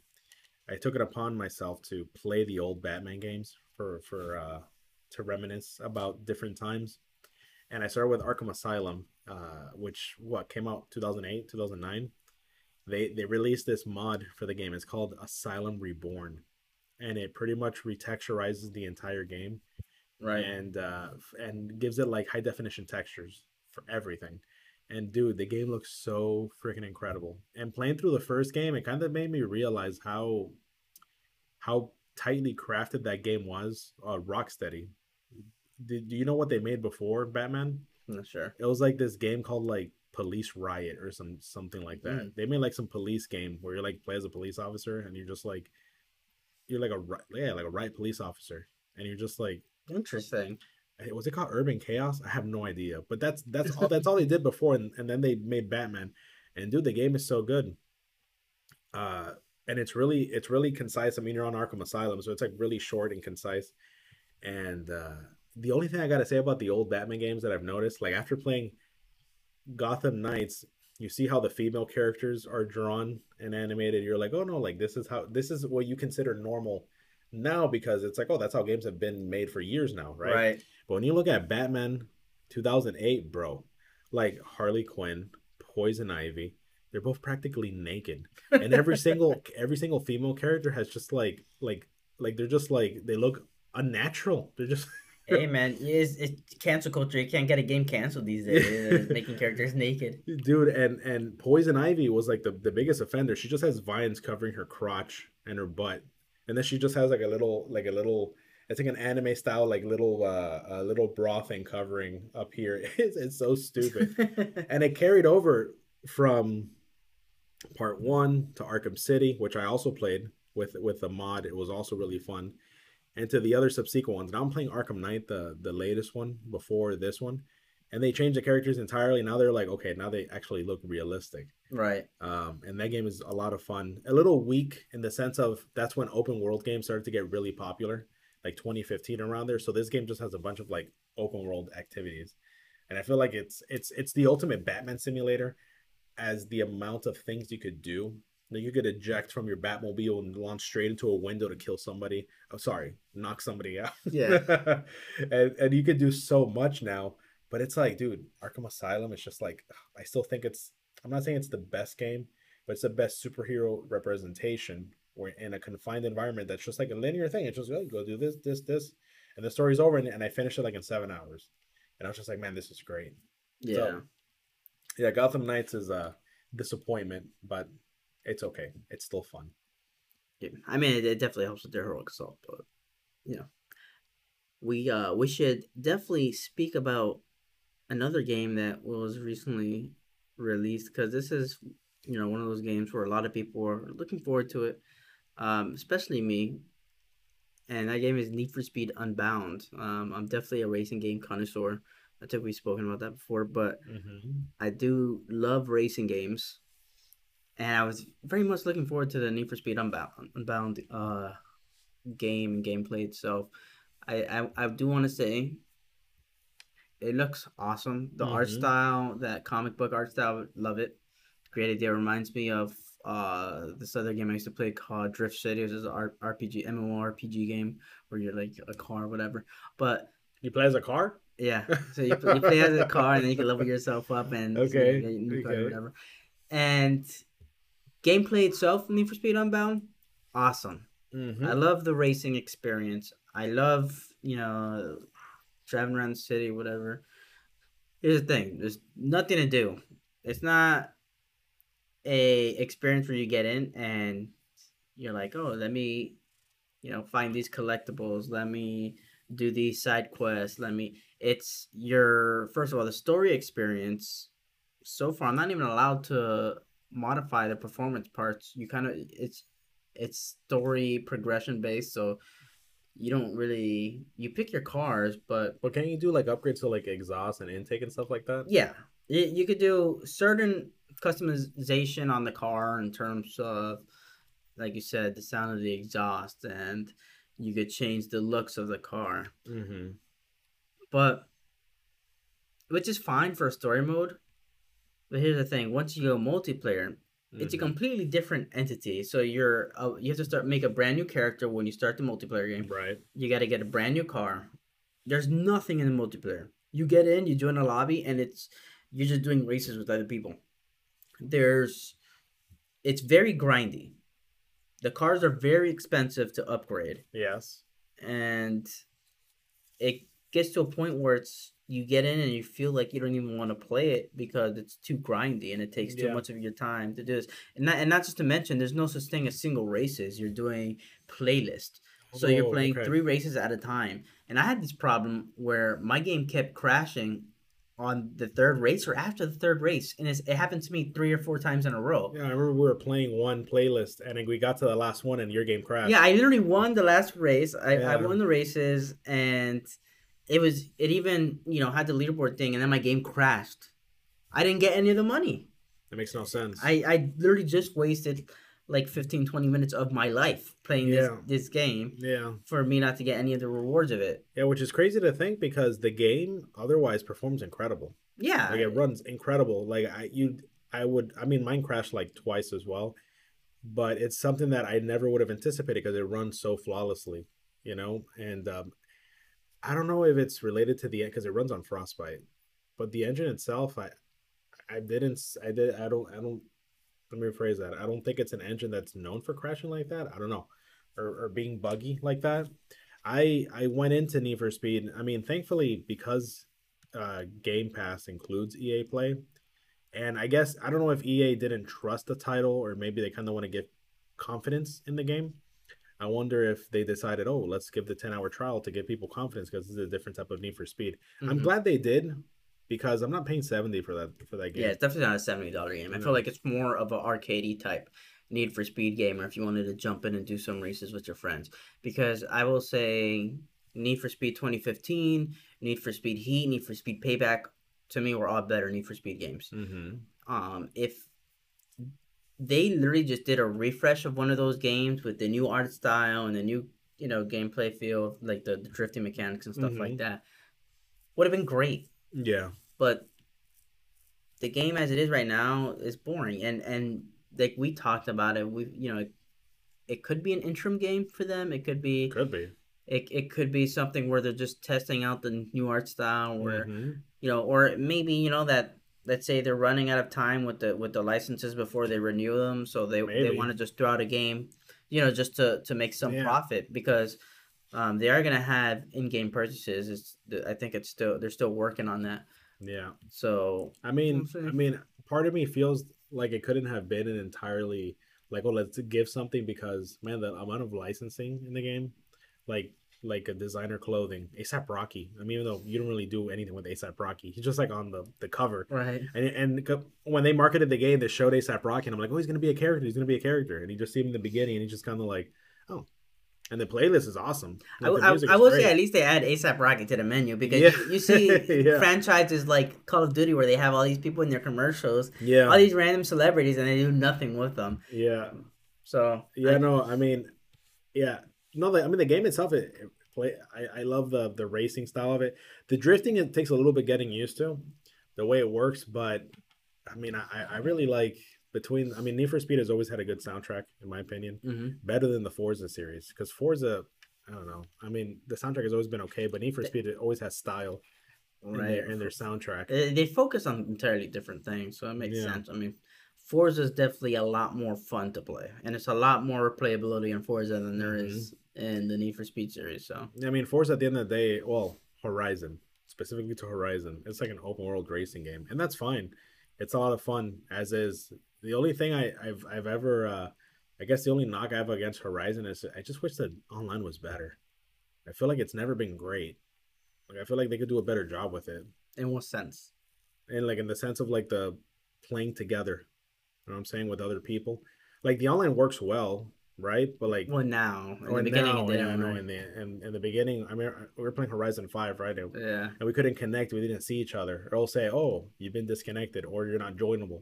I took it upon myself to play the old Batman games for, for uh, to reminisce about different times. And I started with Arkham Asylum, uh, which what came out two thousand eight, two thousand nine. They, they released this mod for the game. It's called Asylum Reborn. And it pretty much retexturizes the entire game. Right, and uh, and gives it like high definition textures for everything, and dude, the game looks so freaking incredible. And playing through the first game, it kind of made me realize how how tightly crafted that game was. Uh, Rocksteady, did do you know what they made before Batman? I'm not sure. It was like this game called like Police Riot or some something like that. Mm. They made like some police game where you like play as a police officer and you're just like you're like a yeah like a riot police officer, and you're just like. Interesting. Was it called Urban Chaos? I have no idea. But that's that's all that's all they did before, and, and then they made Batman. And dude, the game is so good. Uh, and it's really it's really concise. I mean, you're on Arkham Asylum, so it's like really short and concise. And uh, the only thing I gotta say about the old Batman games that I've noticed, like after playing Gotham Knights, you see how the female characters are drawn and animated. You're like, oh no, like this is how, this is what you consider normal now, because it's like, oh, that's how games have been made for years now, right? Right. But when you look at Batman two thousand eight, bro, like Harley Quinn, Poison Ivy, they're both practically naked, and every single every single female character has just like like like they're just like, they look unnatural. They're just. Hey man, it's, it's cancel culture. You can't get a game canceled these days. Making characters naked, dude. And and Poison Ivy was like the, the biggest offender. She just has vines covering her crotch and her butt, and then she just has like a little like a little. It's like an anime style, like little uh, a little bra thing covering up here. It's, it's so stupid, and it carried over from part one to Arkham City, which I also played with with a mod. It was also really fun, and to the other subsequent ones. Now I'm playing Arkham Knight, the the latest one before this one, and they changed the characters entirely. Now they're like, okay, now they actually look realistic, right? Um, and that game is a lot of fun. A little weak in the sense of that's when open world games started to get really popular. Like twenty fifteen around there. So this game just has a bunch of like open world activities, and I feel like it's it's it's the ultimate Batman simulator, as the amount of things you could do. Like you could eject from your Batmobile and launch straight into a window to kill somebody. I'm oh, sorry, knock somebody out. Yeah, and and you could do so much now. But it's like, dude, Arkham Asylum is just like, I still think it's. I'm not saying it's the best game, but it's the best superhero representation. We're in a confined environment that's just like a linear thing. It's just like, oh, go do this, this, this, and the story's over. And, and I finished it like in seven hours, and I was just like, man, this is great. Yeah, so, yeah. Gotham Knights is a disappointment, but it's okay. It's still fun. Yeah, I mean, it, it definitely helps with their heroic assault, but you know, we uh we should definitely speak about another game that was recently released, because this is, you know, one of those games where a lot of people are looking forward to it. Um, especially me, and that game is Need for Speed Unbound. Um, I'm definitely a racing game connoisseur. I think we've spoken about that before, but mm-hmm. I do love racing games, and I was very much looking forward to the Need for Speed Unbound, Unbound uh, game and gameplay itself. I, I, I do want to say it looks awesome. The mm-hmm. art style, that comic book art style, love it. Great idea. Reminds me of uh this other game I used to play called Drift City. It was an R P G, M M O R P G game where you're like a car or whatever. But you play as a car? Yeah. So you, you play as a car, and then you can level yourself up and okay. You know, you okay. Car or whatever. And gameplay itself, Need for Speed Unbound, awesome. Mm-hmm. I love the racing experience. I love, you know, driving around the city, whatever. Here's the thing. There's nothing to do. It's not a experience where you get in and you're like, oh, let me, you know, find these collectibles, let me do these side quests, let me it's your first of all, the story experience so far, I'm not even allowed to modify the performance parts. You kind of it's it's story progression based, so you don't really you pick your cars, but but can you do like upgrades to like exhaust and intake and stuff like that? Yeah. You could do certain customization on the car in terms of, like you said, the sound of the exhaust, and you could change the looks of the car. Mm-hmm. But, which is fine for a story mode. But here's the thing. Once you go multiplayer, mm-hmm. it's a completely different entity. So you're uh, you have to start make a brand new character when you start the multiplayer game. Right. You got to get a brand new car. There's nothing in the multiplayer. You get in, you join a lobby, and it's you're just doing races with other people. There's, it's very grindy. The cars are very expensive to upgrade. Yes. And it gets to a point where it's, you get in and you feel like you don't even want to play it because it's too grindy and it takes too yeah. much of your time to do this. And not, and not just to mention, there's no such thing as single races. You're doing playlist. So oh, you're playing okay. three races at a time. And I had this problem where my game kept crashing on the third race or after the third race, and it's, it happened to me three or four times in a row. Yeah, I remember we were playing one playlist, and then we got to the last one, and your game crashed. Yeah, I literally won the last race. I, yeah. I won the races, and it was it even you know had the leaderboard thing, and then my game crashed. I didn't get any of the money. That makes no sense. I I literally just wasted like fifteen, twenty minutes of my life playing yeah. this, this game yeah. for me not to get any of the rewards of it. Yeah, which is crazy to think because the game otherwise performs incredible. Yeah. Like, it runs incredible. Like, I you, I would, I mean, mine crashed like twice as well. But it's something that I never would have anticipated because it runs so flawlessly, you know? And um, I don't know if it's related to the, because it runs on Frostbite. But the engine itself, I I didn't, I did, I don't, I don't, let me rephrase that. I don't think it's an engine that's known for crashing like that. I don't know. Or, or being buggy like that. I I went into Need for Speed. I mean, thankfully, because uh, Game Pass includes E A Play, and I guess, I don't know if E A didn't trust the title or maybe they kind of want to give confidence in the game. I wonder if they decided, oh, let's give the ten-hour trial to give people confidence because this is a different type of Need for Speed. Mm-hmm. I'm glad they did because I'm not paying seventy dollars for that for that game. Yeah, it's definitely not a seventy dollar game. I no. feel like it's more of an arcadey type Need for Speed game or if you wanted to jump in and do some races with your friends. Because I will say Need for Speed twenty fifteen, Need for Speed Heat, Need for Speed Payback, to me, were all better Need for Speed games. Mm-hmm. Um, if they literally just did a refresh of one of those games with the new art style and the new, you know, gameplay feel, like the, the drifting mechanics and stuff mm-hmm. like that, would have been great. Yeah. But the game as it is right now is boring, and and like we talked about it, we you know, it, it could be an interim game for them. It could be. Could be. It it could be something where they're just testing out the new art style, where mm-hmm. you know, or maybe you know that let's say they're running out of time with the with the licenses before they renew them, so they maybe. they want to just throw out a game, you know, just to to make some yeah. profit because um, they are gonna have in-game purchases. It's I think it's still they're still working on that. Yeah. So I mean, I mean, part of me feels like it couldn't have been an entirely like, oh, let's give something because man, the amount of licensing in the game. Like like a designer clothing, ASAP Rocky. I mean, even though you don't really do anything with ASAP Rocky, he's just like on the, the cover. Right. And and when they marketed the game, they showed ASAP Rocky, and I'm like, oh, he's gonna be a character. He's gonna be a character. And you just see him in the beginning, and he's just kind of like, oh. And the playlist is awesome. Like, I, I, is I will great. say at least they add ASAP Rocky to the menu because yeah. you, you see yeah. franchises like Call of Duty where they have all these people in their commercials, yeah, all these random celebrities, and they do nothing with them. Yeah. So yeah, I, no, I mean, yeah. No, I mean, the game itself, it, it play, I, I love the the racing style of it. The drifting, it takes a little bit getting used to, the way it works. But, I mean, I, I really like between, I mean, Need for Speed has always had a good soundtrack, in my opinion. Mm-hmm. Better than the Forza series. Because Forza, I don't know. I mean, the soundtrack has always been okay. But Need for Speed, it always has style in, right. their, in their soundtrack. They focus on entirely different things. So it makes yeah. sense. I mean, Forza is definitely a lot more fun to play. And it's a lot more replayability in Forza than there mm-hmm. is in the Need for Speed series. So I mean, Forza at the end of the day, well, Horizon, specifically to Horizon, it's like an open world racing game. And that's fine. It's a lot of fun, as is. The only thing I, I've I've ever, uh, I guess the only knock I have against Horizon is I just wish that online was better. I feel like it's never been great. Like I feel like they could do a better job with it. In what sense? And like in the sense of like the playing together. You know what I'm saying? With other people. Like the online works well, right? But like well now in the beginning now, yeah, I know, right? in the in, in the beginning I mean we were playing Horizon five, right? It, yeah. And we couldn't connect, we didn't see each other. Or I'll say, oh, you've been disconnected or you're not joinable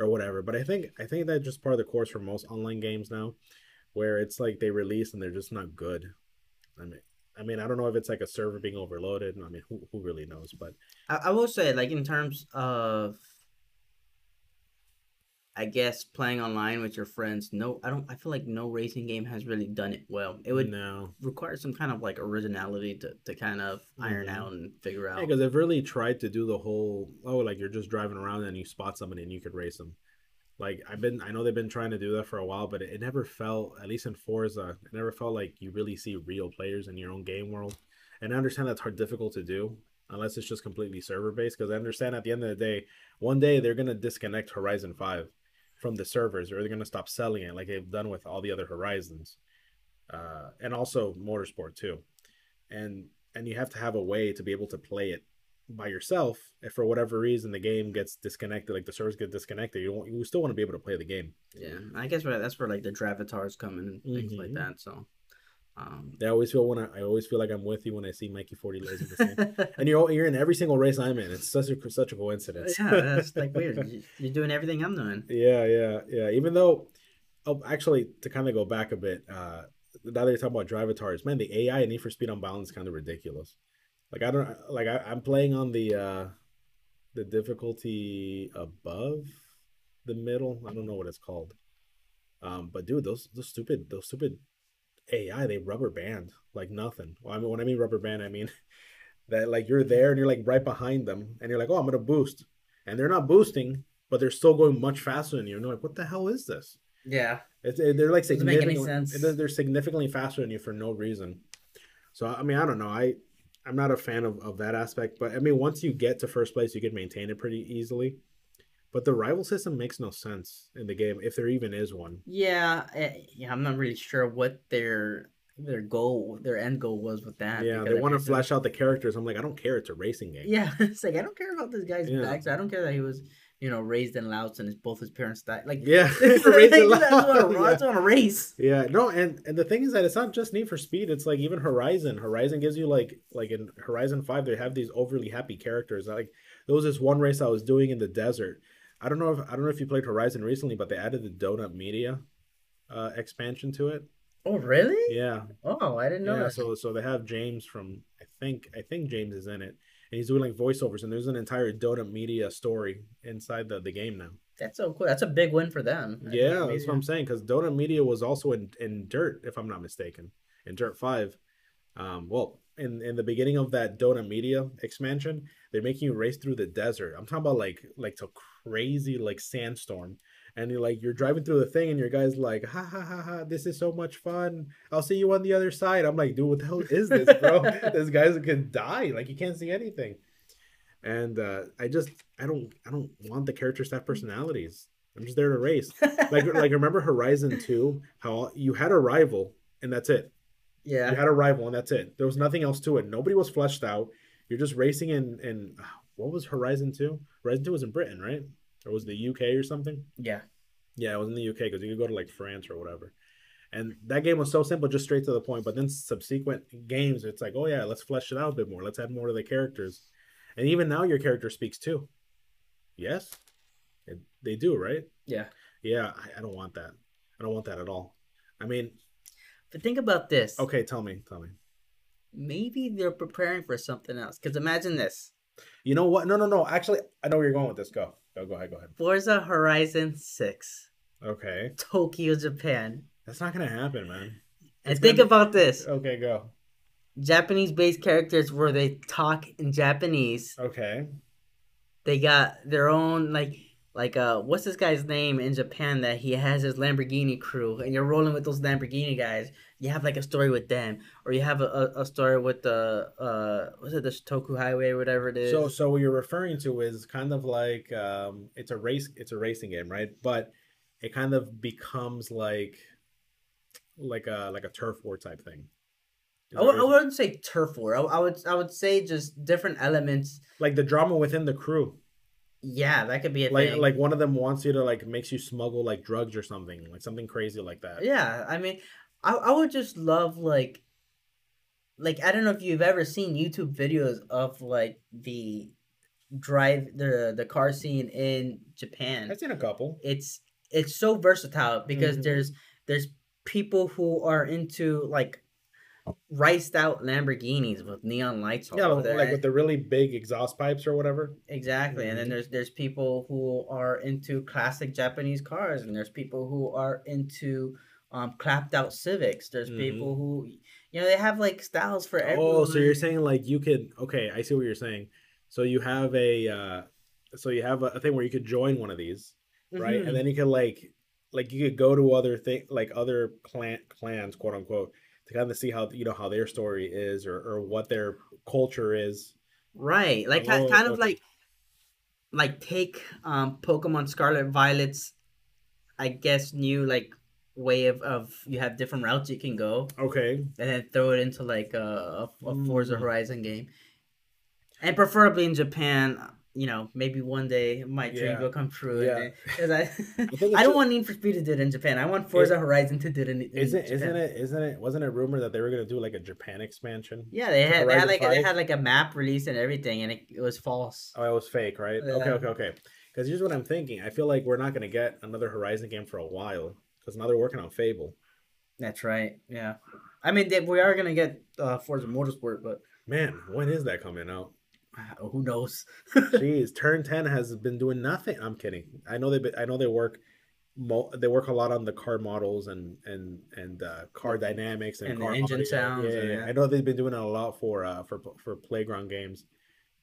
or whatever. But I think I think that's just part of the course for most online games now, where it's like they release and they're just not good. I mean I mean I don't know if it's like a server being overloaded. I mean who who really knows? But I, I will say like in terms of I guess playing online with your friends, no, I don't. I feel like no racing game has really done it well. It would no. require some kind of like originality to, to kind of iron mm-hmm. out and figure out. Yeah, because they've really tried to do the whole oh, like you're just driving around and you spot somebody and you could race them. Like I've been, I know they've been trying to do that for a while, but it, it never felt, at least in Forza, it never felt like you really see real players in your own game world. And I understand that's hard, difficult to do. Unless it's just completely server based, because I understand at the end of the day, one day they're gonna disconnect Horizon five from the servers, or they're going to stop selling it like they've done with all the other Horizons, uh, and also Motorsport too. And and you have to have a way to be able to play it by yourself. If for whatever reason the game gets disconnected, like the servers get disconnected, you you still want to be able to play the game. Yeah, I guess that's where like the Dravatars come in and things mm-hmm. like that. So um, I always feel when I, I always feel like I'm with you when I see Mikey Forty Lazy the same. And you're you're in every single race I'm in. It's such a such a coincidence. Yeah, that's like weird. You're doing everything I'm doing. Yeah, yeah, yeah. Even though oh, actually, to kind of go back a bit, uh, now that you're talking about drivatars, man, the A I and Need for Speed Unbound is kind of ridiculous. Like I don't like I, I'm playing on the uh, the difficulty above the middle. I don't know what it's called. Um, but dude, those those stupid those stupid A I, they rubber band like nothing. Well, I mean, when I mean rubber band, I mean that like you're there and you're like right behind them and you're like, oh, I'm gonna boost, and they're not boosting, but they're still going much faster than you. And you're like, what the hell is this? Yeah, it's, they're like significantly, doesn't make any sense. They're significantly faster than you for no reason. So I mean, I don't know. I I'm not a fan of, of that aspect, but I mean, once you get to first place, you can maintain it pretty easily. But the rival system makes no sense in the game, if there even is one. Yeah, yeah, I'm not really sure what their their goal, their end goal was with that. Yeah, they want to flesh out the characters. I'm like, I don't care. It's a racing game. Yeah, it's like I don't care about this guy's yeah. back. So I don't care that he was, you know, raised in Laos and his, both his parents died. Like, yeah, raised like, in Laos. I just want to race. Yeah, no, and and the thing is that it's not just Need for Speed. It's like even Horizon. Horizon gives you like like in Horizon five, they have these overly happy characters. Like there was this one race I was doing in the desert. I don't know if I don't know if you played Horizon recently, but they added the Donut Media uh, expansion to it. Oh, really? Yeah. Oh, I didn't know yeah, that. So, so they have James from I think I think James is in it, and he's doing like voiceovers. And there's an entire Donut Media story inside the the game now. That's so cool. That's a big win for them. I yeah, that's what I'm saying. Because Donut Media was also in, in Dirt, if I'm not mistaken, in Dirt five. Um, well, in in the beginning of that Donut Media expansion, they're making you race through the desert. I'm talking about like like to. crazy like sandstorm, and you're like you're driving through the thing and your guy's like, ha ha ha ha, this is so much fun, I'll see you on the other side. I'm like, dude, what the hell is this, bro? This guy's gonna die, like you can't see anything. And uh I just I don't I don't want the characters to have personalities. I'm just there to race. Like like remember Horizon two, how you had a rival and that's it. Yeah, you had a rival and that's it. There was nothing else to it. Nobody was fleshed out. You're just racing in in what was Horizon two? Horizon two was in Britain, right? Or was it the U K or something? Yeah. Yeah, it was in the U K because you could go to like France or whatever. And that game was so simple, just straight to the point. But then subsequent games, it's like, oh yeah, let's flesh it out a bit more. Let's add more to the characters. And even now your character speaks too. Yes? It, they do, right? Yeah. Yeah, I, I don't want that. I don't want that at all. I mean. But think about this. Okay, tell me. Tell me. Maybe they're preparing for something else. Because imagine this. You know what? No, no, no. Actually, I know where you're going with this. Go. Go, go ahead. Go ahead. Forza Horizon six. Okay. Tokyo, Japan. That's not going to happen, man. And it's think be... about this. Okay, go. Japanese-based characters where they talk in Japanese. Okay. They got their own, like, like uh, what's this guy's name in Japan that he has his Lamborghini crew, and you're rolling with those Lamborghini guys. You have like a story with them, or you have a, a, a story with the uh, was it the Shotoku Highway, or whatever it is. So, so what you're referring to is kind of like um, it's a race, it's a racing game, right? But it kind of becomes like, like a like a turf war type thing. I, would, I wouldn't say turf war. I, I would I would say just different elements, like the drama within the crew. Yeah, that could be a like, thing. Like one of them wants you to like makes you smuggle like drugs or something, like something crazy like that. Yeah, I mean, I I would just love like, like I don't know if you've ever seen YouTube videos of like the drive the the car scene in Japan. I've seen a couple. It's it's so versatile because mm-hmm. there's there's people who are into like riced out Lamborghinis with neon lights all yeah, over there. Like with the really big exhaust pipes or whatever. Exactly. Mm-hmm. And then there's there's people who are into classic Japanese cars, and there's people who are into um clapped out Civics. There's mm-hmm. people who, you know, they have like styles for everyone. Oh, so you're saying like you could, okay, I see what you're saying. So you have a uh so you have a, a thing where you could join one of these, right? Mm-hmm. And then you could like like you could go to other thing like other clan clans, quote unquote, to kind of see how, you know, how their story is, or, or what their culture is. Right. Like kind culture. of like, like take um, Pokemon Scarlet Violet's, I guess, new like way of, of, you have different routes you can go. Okay. And then throw it into like a, a, a Forza mm. Horizon game. And preferably in Japan, you know, maybe one day my dream yeah. will come true. Yeah. And I, I don't want Need for Speed to do it in Japan. I want Forza it, Horizon to do it in, in isn't, Japan. Isn't it, isn't it, wasn't it rumored that they were going to do like a Japan expansion? Yeah, they had, they had like they had like a map release and everything, and it, it was false. Oh, it was fake, right? Yeah. Okay, okay, okay. Because here's what I'm thinking. I feel like we're not going to get another Horizon game for a while. because now they're working on Fable. That's right. Yeah. I mean, they, we are going to get uh, Forza Motorsport, but... Man, when is that coming out? Uh, who knows? Jeez, Turn ten has been doing nothing. I'm kidding. I know they I know they work mo they work a lot on the car models and and and uh, car dynamics and, and car the engine audio. sounds. Yeah, yeah, yeah. I know they've been doing it a lot for uh for for playground games.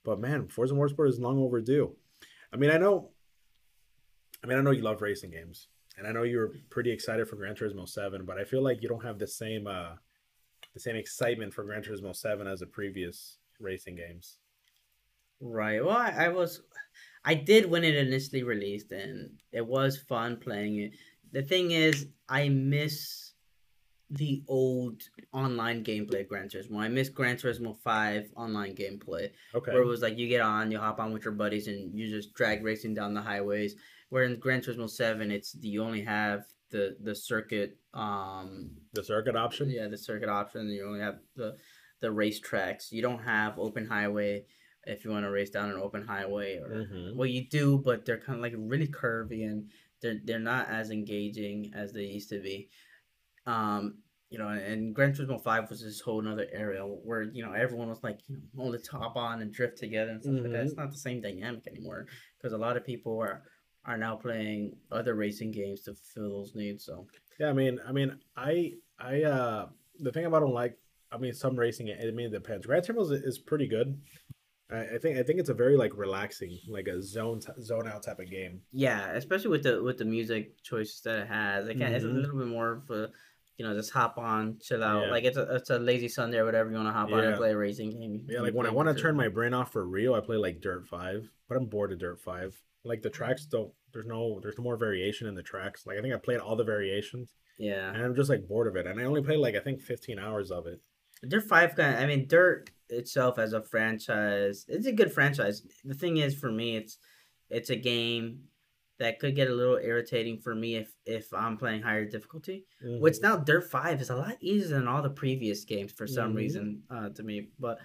But man, Forza Motorsport is long overdue. I mean, I know I mean, I know you love racing games. And I know you were pretty excited for Gran Turismo seven, but I feel like you don't have the same uh, the same excitement for Gran Turismo seven as the previous racing games. Right. Well, I, I was, I did when it initially released, and it was fun playing it. The thing is, I miss the old online gameplay of Gran Turismo. I miss Gran Turismo five online gameplay. Okay. Where it was like you get on, you hop on with your buddies, and you just drag racing down the highways. Where in Gran Turismo seven, it's you only have the the circuit, um, the circuit option. Yeah, the circuit option. You only have the the racetracks. You don't have open highway. If you want to race down an open highway, or mm-hmm. well, you do, but they're kind of like really curvy and they're they're not as engaging as they used to be. Um, you know, and, and Gran Turismo five was this whole another area where you know everyone was like, you know, all the top on and drift together and stuff mm-hmm. like that. It's not the same dynamic anymore because a lot of people are are now playing other racing games to fill those needs. So yeah, I mean, I mean, I I uh the thing about I don't like, I mean, some racing, I mean, it depends. Gran Turismo is, is pretty good. I think I think it's a very like relaxing, like a zone t zone out type of game. Yeah, especially with the with the music choices that it has, like mm-hmm. it's a little bit more of a, you know, just hop on, chill out. Yeah. Like it's a it's a lazy Sunday or whatever you want to hop yeah. on and play a racing game. Yeah, like when I want to turn my brain off for real, I play like Dirt Five, but I'm bored of Dirt Five. Like the tracks don't. There's no there's no more variation in the tracks. Like I think I played all the variations. Yeah, and I'm just like bored of it, and I only played like I think fifteen hours of it. Dirt Five, kind of, I mean, Dirt itself as a franchise, it's a good franchise. The thing is, for me, it's it's a game that could get a little irritating for me if if I'm playing higher difficulty. Mm-hmm. Which now Dirt Five is a lot easier than all the previous games for some mm-hmm. reason uh, to me. But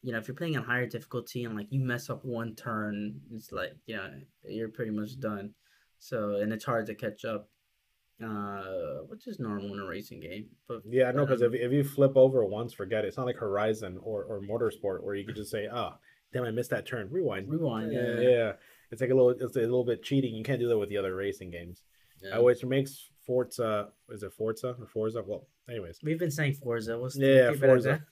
you know, if you're playing on higher difficulty and like you mess up one turn, it's like you know you're pretty much done. So and it's hard to catch up. Uh, which is normal in a racing game, but yeah, I know because um, if, if you flip over once, forget it. It's not like Horizon or, or Motorsport where you could just say, "Oh, damn, I missed that turn. Rewind, rewind." Yeah, yeah, yeah. It's like a little, it's a little bit cheating. You can't do that with the other racing games. Yeah. Uh, which makes Forza, is it Forza or Forza? Well, anyways, we've been saying Forza. We'll yeah, Forza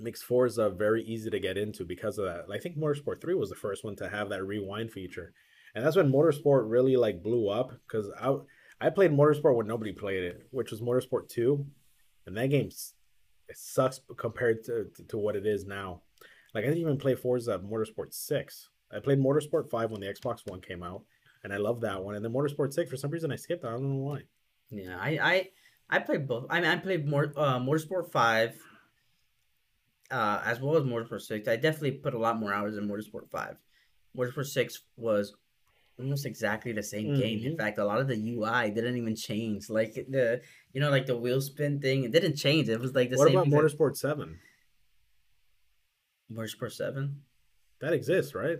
makes Forza very easy to get into because of that. I think Motorsport three was the first one to have that rewind feature, and that's when Motorsport really like blew up because I. I played Motorsport when nobody played it, which was Motorsport two, and that game it sucks compared to, to, to what it is now. Like, I didn't even play Forza Motorsport six. I played Motorsport five when the Xbox One came out, and I loved that one. And then Motorsport six, for some reason, I skipped it. I don't know why. Yeah, I I, I played both. I mean, I played more, uh, Motorsport five uh, as well as Motorsport six. I definitely put a lot more hours in Motorsport five. Motorsport six was almost exactly the same mm-hmm. game. In fact, a lot of the U I didn't even change. Like the, you know, like the wheel spin thing, it didn't change. It was like the what same. What about exact... Motorsport seven? Motorsport seven, that exists, right?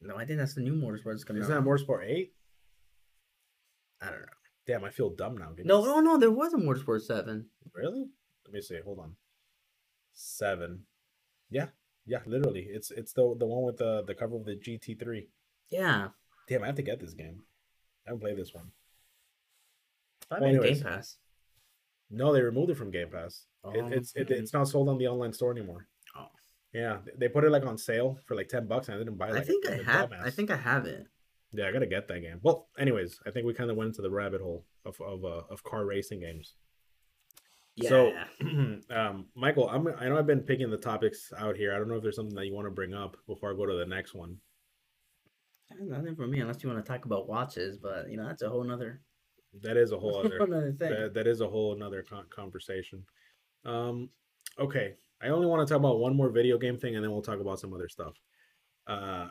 No, I think that's the new Motorsport that's coming out. Isn't that Motorsport eight? I don't know. Damn, I feel dumb now. No, no, no. There was a Motorsport seven. Really? Let me see. Hold on. Seven. Yeah, yeah. Literally, it's it's the the one with the the cover of the G T three. Yeah. Damn, I have to get this game. I haven't played this one. I mean, Game Pass. No, they removed it from Game Pass. Oh, it, it's it, it's not sold on the online store anymore. Oh. Yeah, they put it like on sale for like ten bucks, and I didn't buy it. Like, I think I have. I think I have it. Yeah, I gotta get that game. Well, anyways, I think we kind of went into the rabbit hole of of uh, of car racing games. Yeah. So, um, Michael, I'm I know I've been picking the topics out here. I don't know if there's something that you want to bring up before I go to the next one. Nothing for me, unless you want to talk about watches, but you know that's a whole nother. That is a whole other. Another thing. That, that is a whole another con conversation. Um, okay, I only want to talk about one more video game thing, and then we'll talk about some other stuff, uh,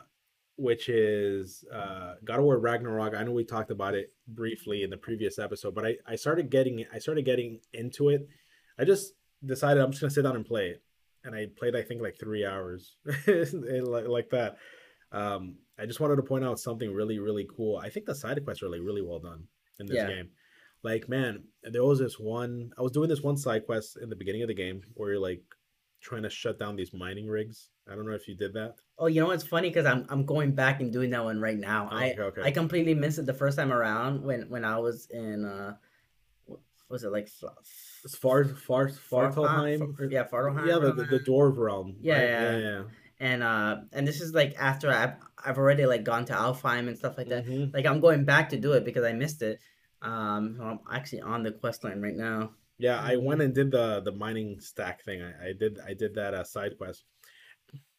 which is uh, God of War Ragnarok. I know we talked about it briefly in the previous episode, but I I started getting I started getting into it. I just decided I'm just gonna sit down and play it, and I played I think like three hours, like like that. Um, I just wanted to point out something really, really cool. I think the side quests are like really well done. in this yeah. game. Like, man, there was this one, I was doing this one side quest in the beginning of the game where you're like trying to shut down these mining rigs. I don't know if you did that. Oh, you know what's funny? Because I'm I'm going back and doing that one right now. Oh, I okay, okay. I completely missed it the first time around when, when I was in, uh, what was it like? It's far, far, far, Fartelheim? Far, yeah, Fartelheim. Yeah, the, the, the Dwarf Realm. Yeah, right? yeah, yeah. yeah. And uh, and this is like after I've I've already like gone to Alfheim and stuff like that. Mm-hmm. Like I'm going back to do it because I missed it. Um, so I'm actually on the quest line right now. Yeah, I went and did the the mining stack thing. I, I did I did that uh, side quest.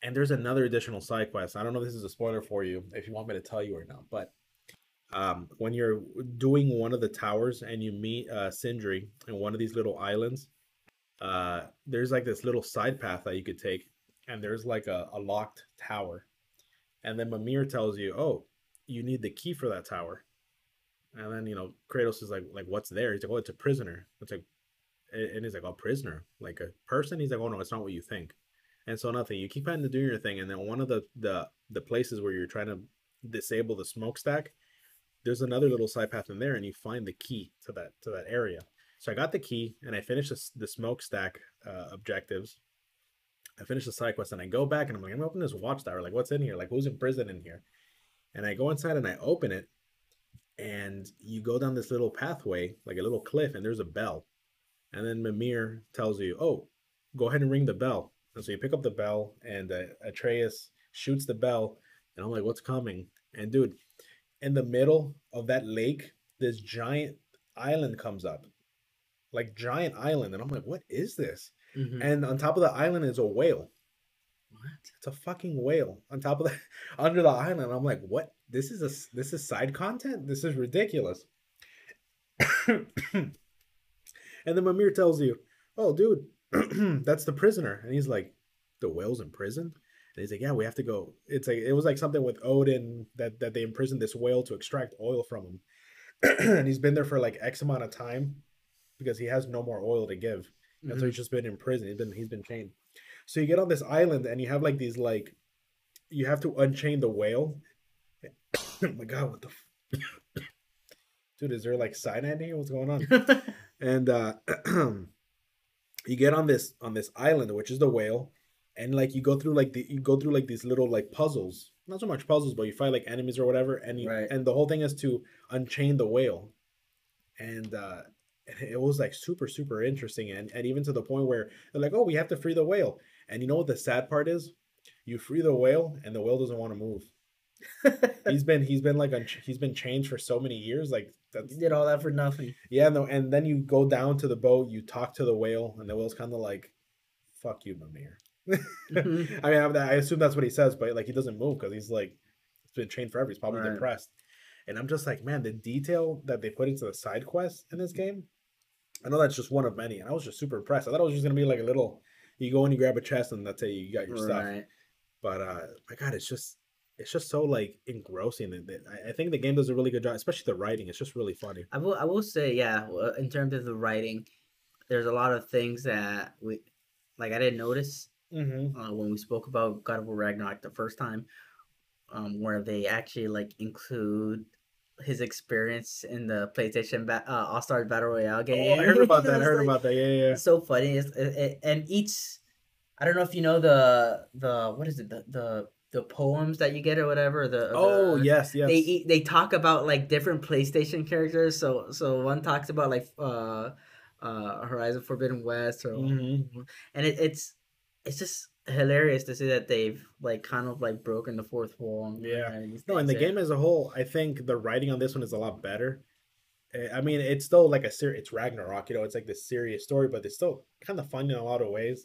And there's another additional side quest. I don't know if this is a spoiler for you, if you want me to tell you or not. But um, when you're doing one of the towers and you meet uh, Sindri in one of these little islands, uh, there's like this little side path that you could take. And there's like a, a locked tower. And then Mimir tells you, oh, you need the key for that tower. And then, you know, Kratos is like, like what's there? He's like, oh, it's a prisoner. It's like, and he's like, oh, prisoner? Like a person? He's like, oh, no, it's not what you think. And so nothing. You keep having to do your thing. And then one of the, the, the places where you're trying to disable the smokestack, there's another little side path in there. And you find the key to that, to that area. So I got the key and I finished the, the smokestack uh, objectives. I finish the side quest and I go back and I'm like, I'm gonna open this watchtower. Like, what's in here? Like, who's in prison in here? And I go inside and I open it, and you go down this little pathway, like a little cliff, and there's a bell. And then Mimir tells you, oh, go ahead and ring the bell. And so you pick up the bell, and uh, Atreus shoots the bell, and I'm like, what's coming? And dude, in the middle of that lake, this giant island comes up, like giant island. And I'm like, what is this? Mm-hmm. And on top of the island is a whale. What? It's a fucking whale on top of the under the island. I'm like, what? This is a this is side content. This is ridiculous. And then Mimir tells you, "Oh, dude, that's the prisoner." And he's like, "The whale's in prison?" And he's like, "Yeah, we have to go." It's like it was like something with Odin that that they imprisoned this whale to extract oil from him, and he's been there for like X amount of time because he has no more oil to give. And mm-hmm. so he's just been in prison. He's been he's been chained. So you get on this island and you have like these like, you have to unchain the whale. Oh my god, what the f- dude? Is there like cyanide here? What's going on? And uh, you get on this on this island, which is the whale, and like you go through like the you go through like these little like puzzles. Not so much puzzles, but you fight like enemies or whatever. And you, right. and the whole thing is to unchain the whale, and. uh It was like super, super interesting. And, and even to the point where they're like, oh, we have to free the whale. And you know what the sad part is? You free the whale and the whale doesn't want to move. he's been he's been like, unch- he's been chained for so many years. Like that's, you did all that for nothing. Yeah. No. And then you go down to the boat, you talk to the whale and the whale's kind of like, fuck you, Mimir. mm-hmm. I mean, I, I assume that's what he says, but like he doesn't move because he's like, it's been chained forever. He's probably right. depressed. And I'm just like, man, the detail that they put into the side quests in this game, I know that's just one of many. And I was just super impressed. I thought it was just going to be like a little, you go and you grab a chest and that's how you got your right. stuff. But, uh, my God, it's just, it's just so like engrossing. And I think the game does a really good job, especially the writing. It's just really funny. I will, I will say, yeah, in terms of the writing, there's a lot of things that we, like I didn't notice mm-hmm. uh, when we spoke about God of War Ragnarok the first time. Um, where they actually like include his experience in the PlayStation ba- uh, All-Star Battle Royale game. Oh, I heard about that. I heard like, about that. Yeah, yeah. It's so funny. It's, it, it, and each, I don't know if you know the the what is it the the, the poems that you get or whatever. The oh the, yes yes. They they talk about like different PlayStation characters. So so one talks about like uh, uh, Horizon Forbidden West, or mm-hmm. and it, it's it's just. hilarious to see that they've like kind of like broken the fourth wall. Yeah, and no, and the game as a whole, I think the writing on this one is a lot better. I mean, it's still like a serious, it's Ragnarok, you know, it's like this serious story, but it's still kind of fun in a lot of ways.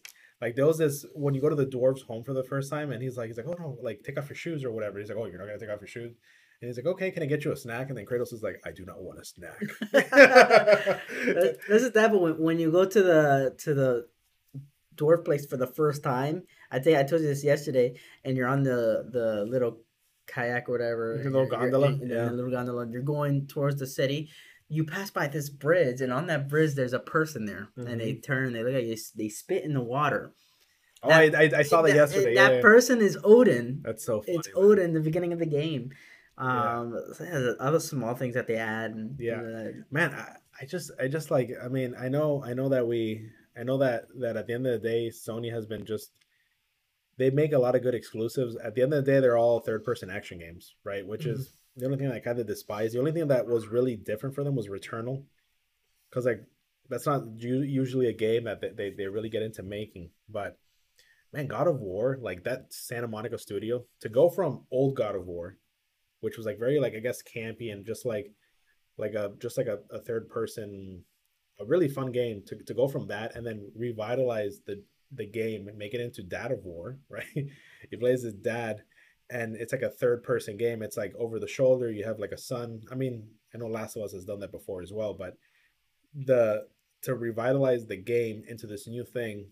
Like there was this when you go to the dwarves' home for the first time, and he's like, he's like, oh no, like take off your shoes or whatever. He's like, oh, you're not gonna take off your shoes. And he's like, okay, can I get you a snack? And then Kratos is like, I do not want a snack. This is that, but when, when you go to the to the dwarf place for the first time. I think I told you this yesterday, and you're on the, the little kayak or whatever. The little gondola. In, yeah. The little gondola. And you're going towards the city. You pass by this bridge, and on that bridge, there's a person there. Mm-hmm. And they turn, and they look at you. They spit in the water. Oh, that, I, I saw that, that yesterday. That yeah, person yeah. is Odin. That's so funny. It's man. Odin, the beginning of the game. Um, yeah. Other small things that they add. And, yeah, uh, man, I, I just, I just like, I mean, I know, I know that we, I know that that at the end of the day, Sony has been just, they make a lot of good exclusives. At the end of the day, they're all third-person action games, right? Which mm-hmm. is the only thing I kind of despise. The only thing that was really different for them was Returnal, because like that's not usually a game that they they really get into making, but. Man, God of War, like that Santa Monica studio, to go from old God of War, which was like very like I guess campy and just like like a just like a, a third person, a really fun game, to, to go from that and then revitalize the the game and make it into Dad of War, right? He plays his dad, and it's like a third person game. It's like over the shoulder. You have like a son. I mean, I know Last of Us has done that before as well, but the to revitalize the game into this new thing.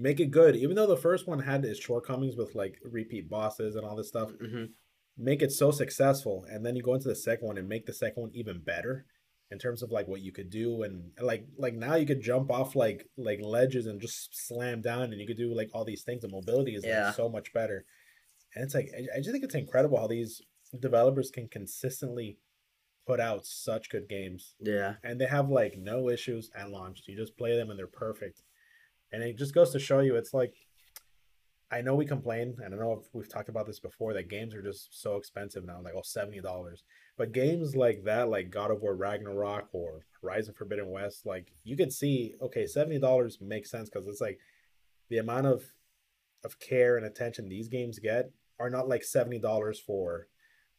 Make it good, even though the first one had its shortcomings with like repeat bosses and all this stuff. Mm-hmm. Make it so successful, and then you go into the second one and make the second one even better in terms of like what you could do, and like like now you could jump off like like ledges and just slam down, and you could do like all these things. The mobility is yeah. like so much better, and it's like I just think it's incredible how these developers can consistently put out such good games. Yeah, and they have like no issues at launch. You just play them, and they're perfect. And it just goes to show you, it's like, I know we complain, and I know we've talked about this before, that games are just so expensive now, like, oh, seventy dollars. But games like that, like God of War Ragnarok or Horizon Forbidden West, like, you can see, okay, seventy dollars makes sense, because it's like, the amount of, of care and attention these games get are not like seventy dollars for,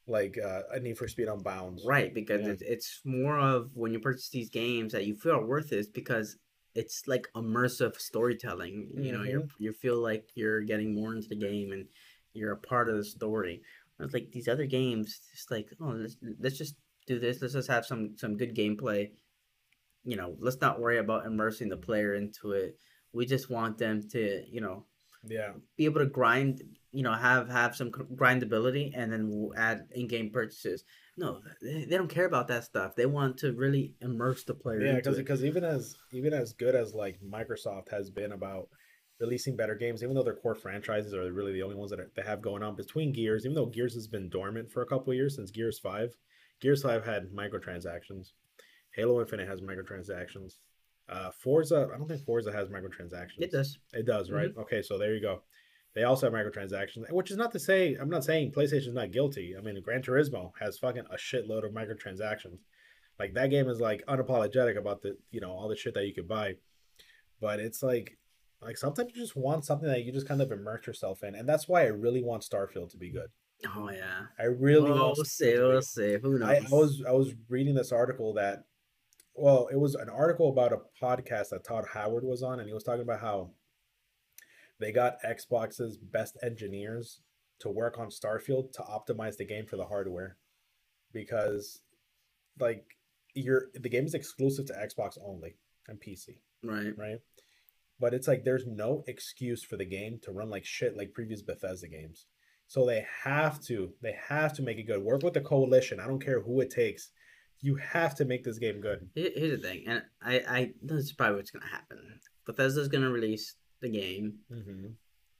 like, uh, a Need for Speed Unbound. Right, because yeah. it's more of, when you purchase these games, that you feel are worth it, because... it's like immersive storytelling. You know, mm-hmm. you you feel like you're getting more into the game and you're a part of the story. It's like these other games, it's like, oh, let's, let's just do this. Let's just have some, some good gameplay. You know, let's not worry about immersing the player into it. We just want them to, you know, yeah, be able to grind, you know, have, have some grindability, and then we'll add in-game purchases. No, they don't care about that stuff. They want to really immerse the player. Yeah, because because even as even as good as like Microsoft has been about releasing better games, even though their core franchises are really the only ones that are, they have going on between Gears, even though Gears has been dormant for a couple of years since Gears five. Gears five had microtransactions. Halo Infinite has microtransactions. Uh, Forza, I don't think Forza has microtransactions. It does. It does, right? Mm-hmm. Okay, so there you go. They also have microtransactions, which is not to say, I'm not saying PlayStation's not guilty. I mean, Gran Turismo has fucking a shitload of microtransactions. Like, that game is, like, unapologetic about the, you know, all the shit that you could buy. But it's like, like, sometimes you just want something that you just kind of immerse yourself in. And that's why I really want Starfield to be good. Oh, yeah. I really oh, want we'll see, we'll see. Who knows? I, I, was, I was reading this article that, well, it was an article about a podcast that Todd Howard was on, and he was talking about how they got Xbox's best engineers to work on Starfield to optimize the game for the hardware, because like you're the game is exclusive to Xbox only and P C. Right. Right. But it's like there's no excuse for the game to run like shit like previous Bethesda games. So they have to they have to make it good. Work with the Coalition. I don't care who it takes. You have to make this game good. Here's the thing, and I, I this is probably what's gonna happen. Bethesda's gonna release the game, mm-hmm.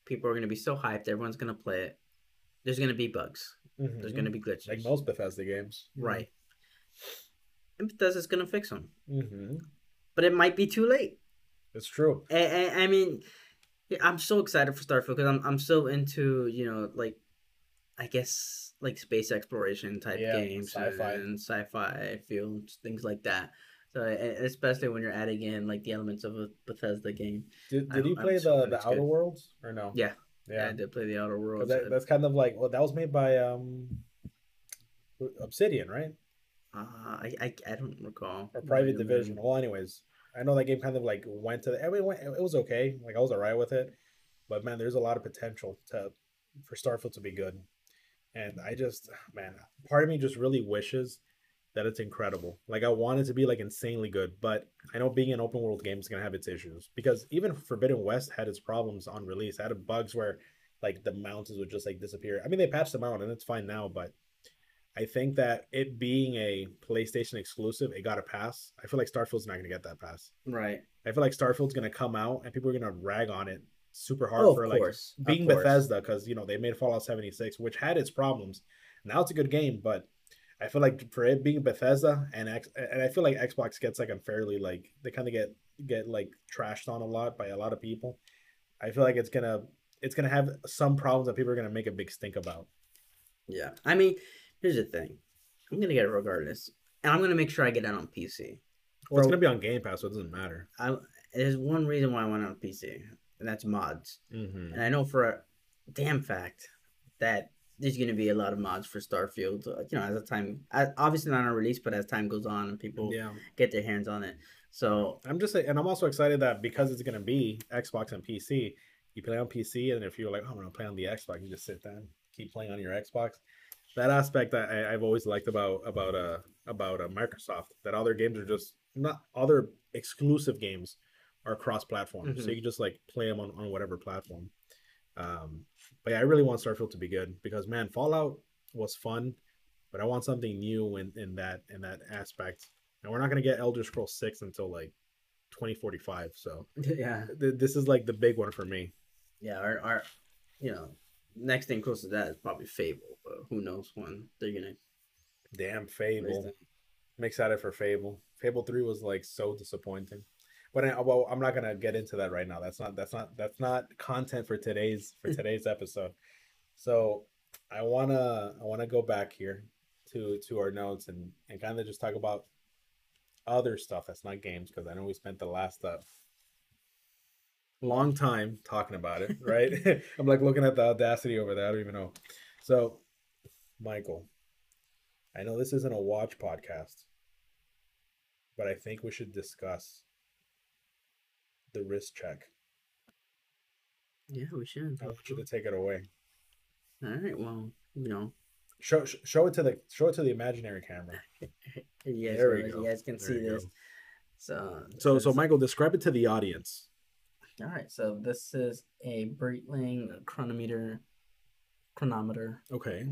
people are going to be so hyped, everyone's going to play it, there's going to be bugs, mm-hmm. there's going to be glitches, like most Bethesda games, right? Mm-hmm. And Bethesda's going to fix them, mm-hmm. but it might be too late. It's true. I, I, I mean, I'm so excited for Starfield, because I'm, I'm so into, you know, like I guess like space exploration type yeah, games, sci-fi. And, and sci-fi fields, things like that. So especially when you're adding in like the elements of a Bethesda game. Did, did you play the, the Outer Worlds or no? Yeah, yeah, yeah I did play the Outer Worlds. That, that's kind of like well, that was made by um, Obsidian, right? Uh, I, I I don't recall. Or Private Division. Well, anyways, I know that game kind of like went to the. I mean, it was okay. Like I was alright with it, but man, there's a lot of potential to for Starfield to be good, and I just man, part of me just really wishes. That it's incredible. Like I want it to be like insanely good, but I know being an open world game is gonna have its issues, because even Forbidden West had its problems on release. It had bugs where like the mountains would just like disappear. I mean, they patched them out and it's fine now, but I think that it being a PlayStation exclusive, it got a pass. I feel like Starfield's not gonna get that pass. Right. I feel like Starfield's gonna come out and people are gonna rag on it super hard oh, for like course. being Bethesda, because you know they made Fallout seventy-six, which had its problems. Now it's a good game, but I feel like for it being Bethesda, and X, and I feel like Xbox gets like unfairly, like they kind of get get like trashed on a lot by a lot of people. I feel like it's gonna it's gonna have some problems that people are gonna make a big stink about. Yeah, I mean, here's the thing, I'm gonna get it regardless, and I'm gonna make sure I get it on P C. Well, it's gonna be on Game Pass, so it doesn't matter. I there's one reason why I went on P C, and that's mods. Mm-hmm. And I know for a damn fact that there's going to be a lot of mods for Starfield, you know, as the time, obviously not on release, but as time goes on and people yeah. get their hands on it. So I'm just saying, and I'm also excited that because it's going to be Xbox and P C, you play on P C, and if you're like, oh, I'm going to play on the Xbox, you just sit down, keep playing on your Xbox. That aspect that I, I've always liked about about uh, about uh, Microsoft, that all their games are just, not all their exclusive games are cross-platform. Mm-hmm. So you can just like play them on, on whatever platform. Um, but yeah, I really want Starfield to be good because, man, Fallout was fun, but I want something new in, in that in that aspect. And we're not gonna get Elder Scrolls six until like twenty forty-five. So yeah, th- this is like the big one for me. Yeah, our, our you know next thing close to that is probably Fable, but who knows when they're gonna. Damn Fable! I'm excited for Fable. Fable three was like so disappointing. But I, well, I'm not gonna get into that right now. That's not that's not that's not content for today's for today's episode. So I wanna I wanna go back here to to our notes and, and kind of just talk about other stuff that's not games, because I know we spent the last uh, long time talking about it, right? I'm like looking at the Audacity over there. I don't even know. So, Michael, I know this isn't a watch podcast, but I think we should discuss the wrist check. Yeah, we should. I want you to take it away. All right. Well, you know, show show it to the show it to the imaginary camera. Yes, there we go. You guys can there see this. Go. So, so, this so Michael, describe it to the audience. All right. So this is a Breitling chronometer, chronometer. Okay.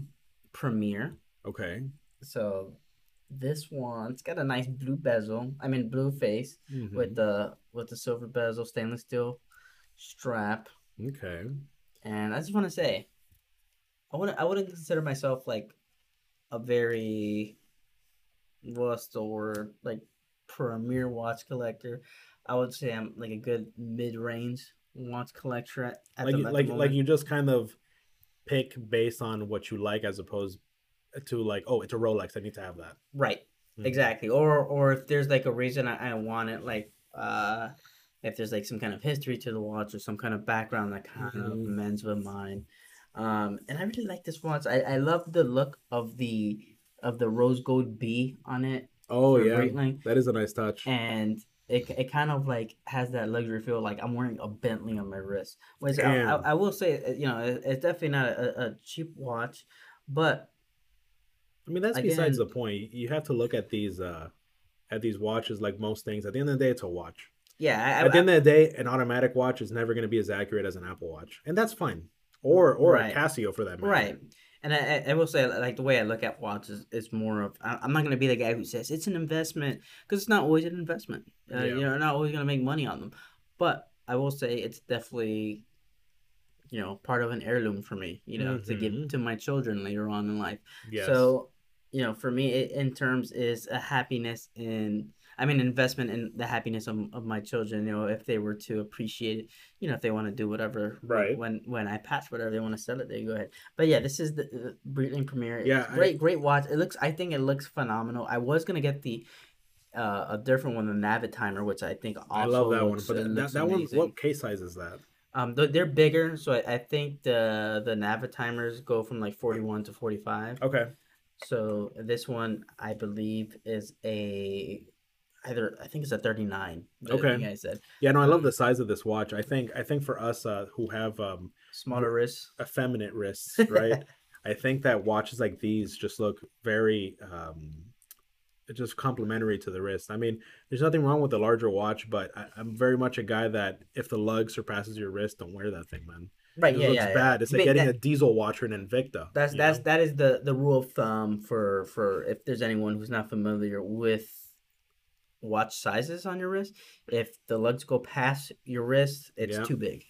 Premier. Okay. So this one, it's got a nice blue bezel. I mean, blue face mm-hmm. with the with the silver bezel, stainless steel strap. Okay. And I just want to say, I wouldn't I wouldn't consider myself like a very rust or like premier watch collector. I would say I'm like a good mid range watch collector. At, at like the, you, at like the like you just kind of pick based on what you like, as opposed to like, oh, it's a Rolex, I need to have that. Right, mm-hmm. exactly. Or or if there's like a reason I, I want it, like uh, if there's like some kind of history to the watch or some kind of background that kind mm-hmm. of mends with mine. Um, and I really like this watch. I, I love the look of the of the rose gold B on it. Oh yeah, Breitling. That is a nice touch. And it it kind of like has that luxury feel, like I'm wearing a Bentley on my wrist. Which I, I, I will say, you know, it's definitely not a, a cheap watch, but I mean, that's Again, besides the point. You have to look at these uh, at these watches like most things. At the end of the day, it's a watch. Yeah. I, at I, the end I, of the day, an automatic watch is never going to be as accurate as an Apple Watch. And that's fine. Or or right. a Casio for that matter. Right. And I, I will say, like, the way I look at watches is more of, I'm not going to be the guy who says it's an investment, because it's not always an investment. Uh, yeah. You know, you're not always going to make money on them. But I will say it's definitely, you know, part of an heirloom for me, you know, mm-hmm. to give to my children later on in life. Yes. So, you know, for me, it, in terms is a happiness in, I mean, investment in the happiness of, of my children, you know, if they were to appreciate it, you know, if they want to do whatever, right. When, when I pass whatever they want to sell it, they go ahead. But yeah, this is the, the Breitling Premier. Yeah. I, great, great watch. It looks, I think it looks phenomenal. I was going to get the, uh, a different one, the Navitimer, which I think also I love that looks, one. But that, that one, what case size is that? Um, they're bigger. So I, I think the, the Navitimers go from like forty-one to forty-five. Okay. So this one, I believe, is a either I think it's a thirty-nine. Okay. I said. Yeah, no, I love the size of this watch. I think I think for us uh, who have um, smaller wrists, effeminate wrists, right? I think that watches like these just look very um, just complimentary to the wrist. I mean, there's nothing wrong with a larger watch, but I, I'm very much a guy that if the lug surpasses your wrist, don't wear that thing, man. Right, it yeah, looks yeah, bad. Yeah. It's like but getting that, a diesel watch or an Invicta. That's that's know? that is the, the rule of thumb for, for if there's anyone who's not familiar with watch sizes on your wrist. If the lugs go past your wrist, it's yeah. too big.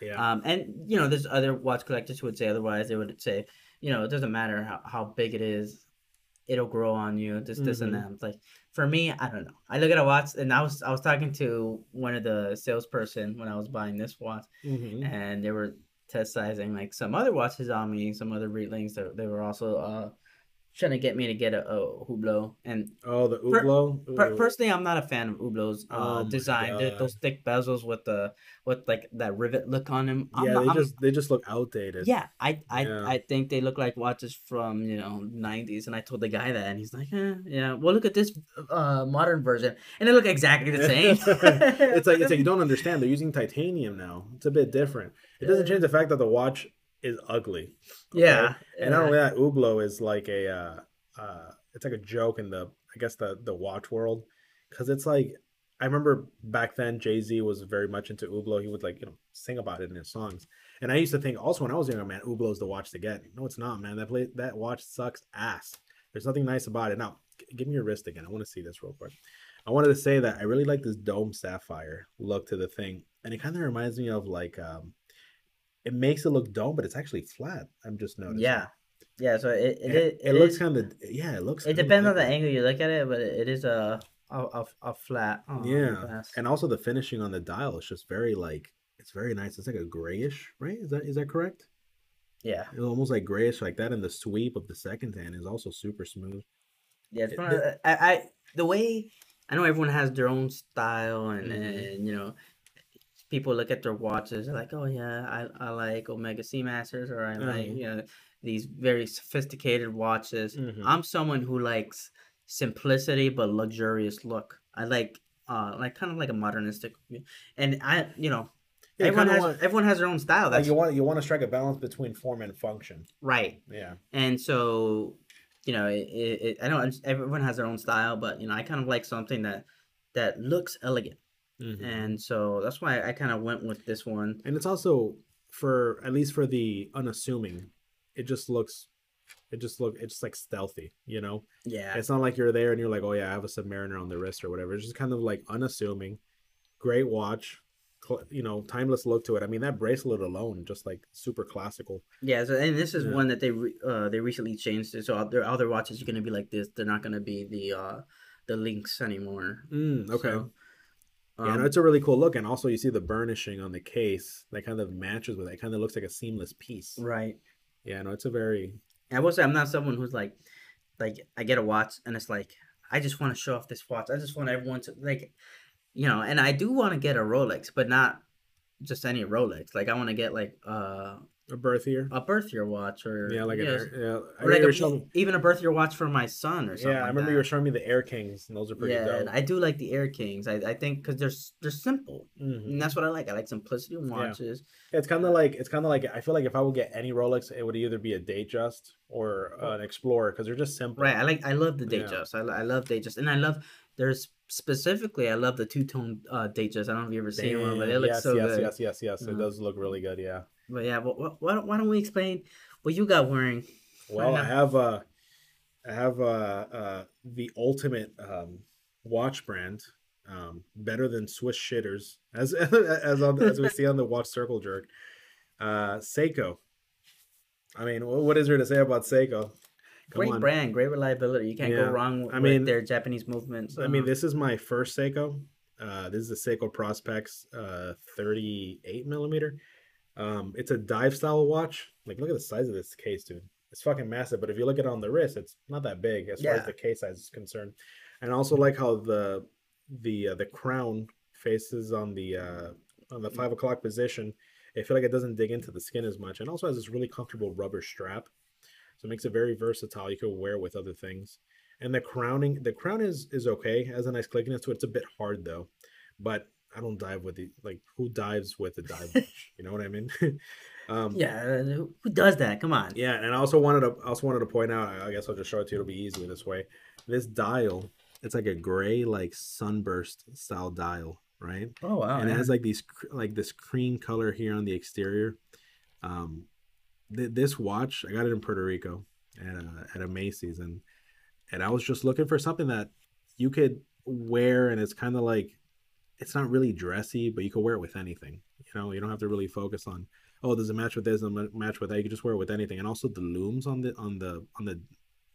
Yeah. Um, and you know, there's other watch collectors who would say otherwise. They would say, you know, it doesn't matter how, how big it is, it'll grow on you, this, this, mm-hmm. and that. It's like, for me, I don't know. I look at a watch, and I was I was talking to one of the salesperson when I was buying this watch, mm-hmm. and they were test sizing like some other watches on me, some other Breitlings that they were also uh, trying to get me to get a, a Hublot. And oh, the Hublot. Per, per, personally, I'm not a fan of Hublot's uh, oh design. Those thick bezels with the with like that rivet look on them. I'm yeah, not, they I'm, just they just look outdated. Yeah, I I yeah. I think they look like watches from you know nineties. And I told the guy that, and he's like, eh, yeah, well, look at this uh, modern version, and they look exactly the same. it's like it's like you don't understand. They're using titanium now. It's a bit different. It doesn't change the fact that the watch is ugly. Okay? Yeah. And not only that, Hublot is like a, uh, uh, it's like a joke in the, I guess, the, the watch world. Because it's like, I remember back then, Jay-Z was very much into Hublot. He would like, you know, sing about it in his songs. And I used to think also when I was younger, man, Hublot is the watch to get. No, it's not, man. That play, that watch sucks ass. There's nothing nice about it. Now, g- give me your wrist again. I want to see this real quick. I wanted to say that I really like this dome sapphire look to the thing. And it kind of reminds me of like, um, it makes it look dome, but it's actually flat. I'm just noticing. Yeah, yeah. So it it, it, it, it looks kind of yeah. It looks. It depends on the angle you look at it, but it is a a, a, a flat. Oh, yeah, and also the finishing on the dial is just very like it's very nice. It's like a grayish, right? Is that is that correct? Yeah, it's almost like grayish like that, and the sweep of the second hand is also super smooth. Yeah, it's it, one of the, I, I the way I know everyone has their own style, and mm-hmm. and you know. People look at their watches, they're like, oh, yeah, I, I like Omega Seamasters, or I like, mm-hmm. you know, these very sophisticated watches. Mm-hmm. I'm someone who likes simplicity but luxurious look. I like, uh, like kind of like a modernistic, and I, you know, yeah, everyone has want, everyone has their own style. That's, like you want you want to strike a balance between form and function. Right. Yeah. And so, you know, it, it, I don't. Everyone has their own style, but, you know, I kind of like something that that looks elegant. Mm-hmm. And so that's why I kind of went with this one. And it's also for at least for the unassuming, it just looks, it just look, it's just like stealthy, you know. Yeah. It's not like you're there and you're like, oh yeah, I have a Submariner on the wrist or whatever. It's just kind of like unassuming, great watch, cl- you know, timeless look to it. I mean that bracelet alone, just like super classical. Yeah. So and this is yeah. one that they re- uh, they recently changed it. So their other watches are gonna be like this. They're not gonna be the uh, the links anymore. Mm, okay. So, Yeah, no, it's a really cool look, and also you see the burnishing on the case that kind of matches with it. It kind of looks like a seamless piece. Right. Yeah, no, it's a very... I will say I'm not someone who's like, like I get a watch, and it's like, I just want to show off this watch. I just want everyone to, like, you know, and I do want to get a Rolex, but not just any Rolex. Like, I want to get, like, uh... a birthier? A birthier watch or... Yeah, like, yes, an Air, yeah. Or like a, showing... even a birthier watch for my son or something. Yeah, I remember like that. You were showing me the Air Kings, and those are pretty yeah, dope. Yeah, I do like the Air Kings, I I think, because they're, they're simple. Mm-hmm. And that's what I like. I like simplicity in watches. Yeah. Yeah, it's kind of like, it's kind of like, I feel like if I would get any Rolex, it would either be a Datejust or an Explorer, because they're just simple. Right, I like, I love the Datejust. Yeah. I, I love Datejust. And I love, there's... Specifically, I love the two-tone uh, Datejust. I don't know if you've ever seen Damn. one, but it looks yes, so yes, good. Yes, yes, yes, yes. Uh-huh. It does look really good, yeah. But yeah, but well, why don't why don't we explain what you got wearing? Well, I have I have, uh, I have uh, uh, the ultimate um, watch brand, um, better than Swiss shitters, as as on, as we see on the watch circle jerk. Uh, Seiko. I mean, what is there to say about Seiko? Come great on. Brand, great reliability. You can't yeah. go wrong with I mean, their Japanese movements. So. I mean, this is my first Seiko. Uh, this is the Seiko Prospex uh, thirty-eight millimeter. Um, it's a dive style watch. Like, look at the size of this case, dude. It's fucking massive. But if you look at it on the wrist, it's not that big as yeah. far as the case size is concerned. And I also like how the the uh, the crown faces on the uh, on the five o'clock position. I feel like it doesn't dig into the skin as much, and also has this really comfortable rubber strap. So it makes it very versatile. You can wear it with other things. And the crowning, the crown is is okay. It has a nice clickiness to it. It's a bit hard though. But I don't dive with the, like, who dives with a dive watch? You know what I mean? um, yeah, who does that? Come on. Yeah, and I also wanted to I also wanted to point out, I guess I'll just show it to you. It'll be easier this way. This dial, it's like a gray, like sunburst style dial, right? Oh, wow. And man. It has like these like this cream color here on the exterior. Um This watch, I got it in Puerto Rico at a, at a Macy's, and and I was just looking for something that you could wear, and it's kind of like, it's not really dressy, but you could wear it with anything. You know, you don't have to really focus on oh, there's a match with this, and a match with that. You can just wear it with anything. And also the looms on the on the on the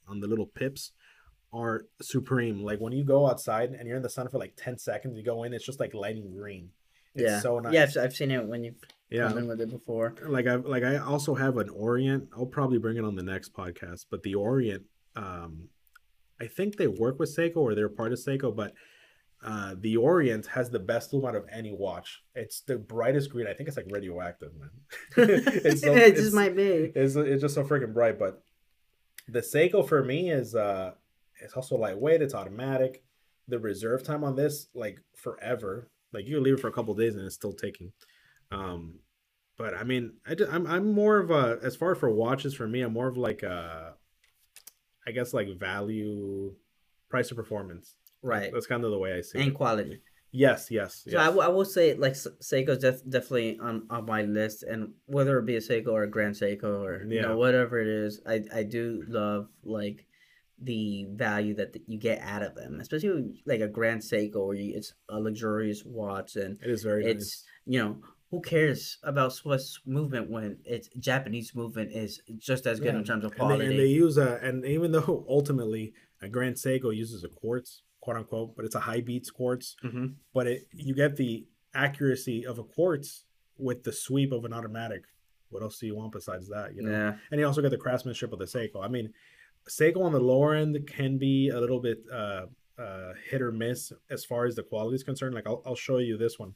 on the little pips are supreme. Like when you go outside and you're in the sun for like ten seconds, you go in, it's just like lighting green. It's yeah. so nice. Yeah, I've, I've seen it when you've yeah. come in with it before. Like I like I also have an Orient. I'll probably bring it on the next podcast. But the Orient, um, I think they work with Seiko or they're part of Seiko, but uh, the Orient has the best loom out of any watch. It's the brightest green. I think it's like radioactive, man. it's so, it just it's, might be. It's, it's just so freaking bright. But the Seiko for me is uh, it's also lightweight. It's automatic. The reserve time on this, like forever. Like you leave it for a couple of days and it's still ticking. Um, but I mean, I just, I'm I'm more of a, as far as for watches for me, I'm more of like a, I guess like value, price and performance. Right. That's kind of the way I see it. And quality. Yes, yes. yes. So I, w- I will say like Seiko's def- definitely on, on my list, and whether it be a Seiko or a Grand Seiko or yeah. you know whatever it is, I I do love like the value that you get out of them, especially with, like a Grand Seiko, where you, it's a luxurious watch, and it is very. It's nice. You know, who cares about Swiss movement when it's Japanese movement is just as good yeah. in terms of quality. And they, and they use a, and even though ultimately a Grand Seiko uses a quartz, quote unquote, but it's a high beats quartz. Mm-hmm. But it you get the accuracy of a quartz with the sweep of an automatic. What else do you want besides that? You know, yeah. and you also get the craftsmanship of the Seiko. I mean. Seiko on the lower end can be a little bit uh, uh, hit or miss as far as the quality is concerned. Like I'll, I'll show you this one.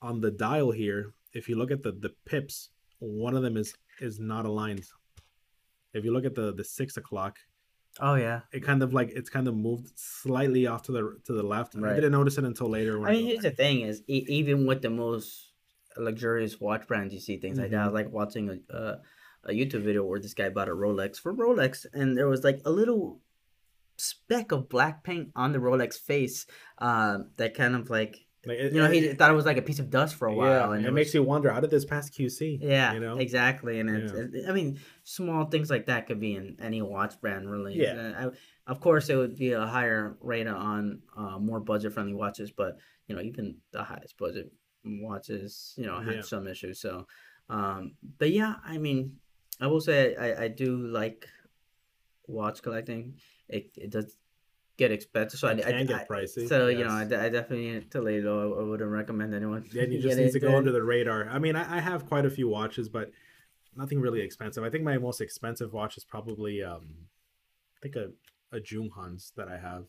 On the dial here, if you look at the, the pips, one of them is, is not aligned. If you look at the, the six o'clock, oh yeah, it kind of like it's kind of moved slightly off to the to the left. Right. I didn't notice it until later. When I mean, here's the thing: is e- even with the most luxurious watch brands, you see things mm-hmm. like that. I was like watching a. Uh, a YouTube video where this guy bought a Rolex for Rolex, and there was like a little speck of black paint on the Rolex face uh, that kind of like, like it, you know, he it, thought it was like a piece of dust for a while. Yeah, and it, it was, makes you wonder, how did this pass Q C? Yeah, you know? Exactly. And it's, yeah. it, I mean, small things like that could be in any watch brand, really. Yeah. I, of course, it would be a higher rate on uh, more budget-friendly watches, but, you know, even the highest budget watches, you know, have yeah. some issues. So, um, but yeah, I mean... I will say I, I do like watch collecting. It it does get expensive, so it I, can I, get pricey. I, so yes. you know, I, I definitely too late. I, I wouldn't recommend anyone. Yeah, you just need it, to go then. Under the radar. I mean, I, I have quite a few watches, but nothing really expensive. I think my most expensive watch is probably um, I think a a Junghans that I have.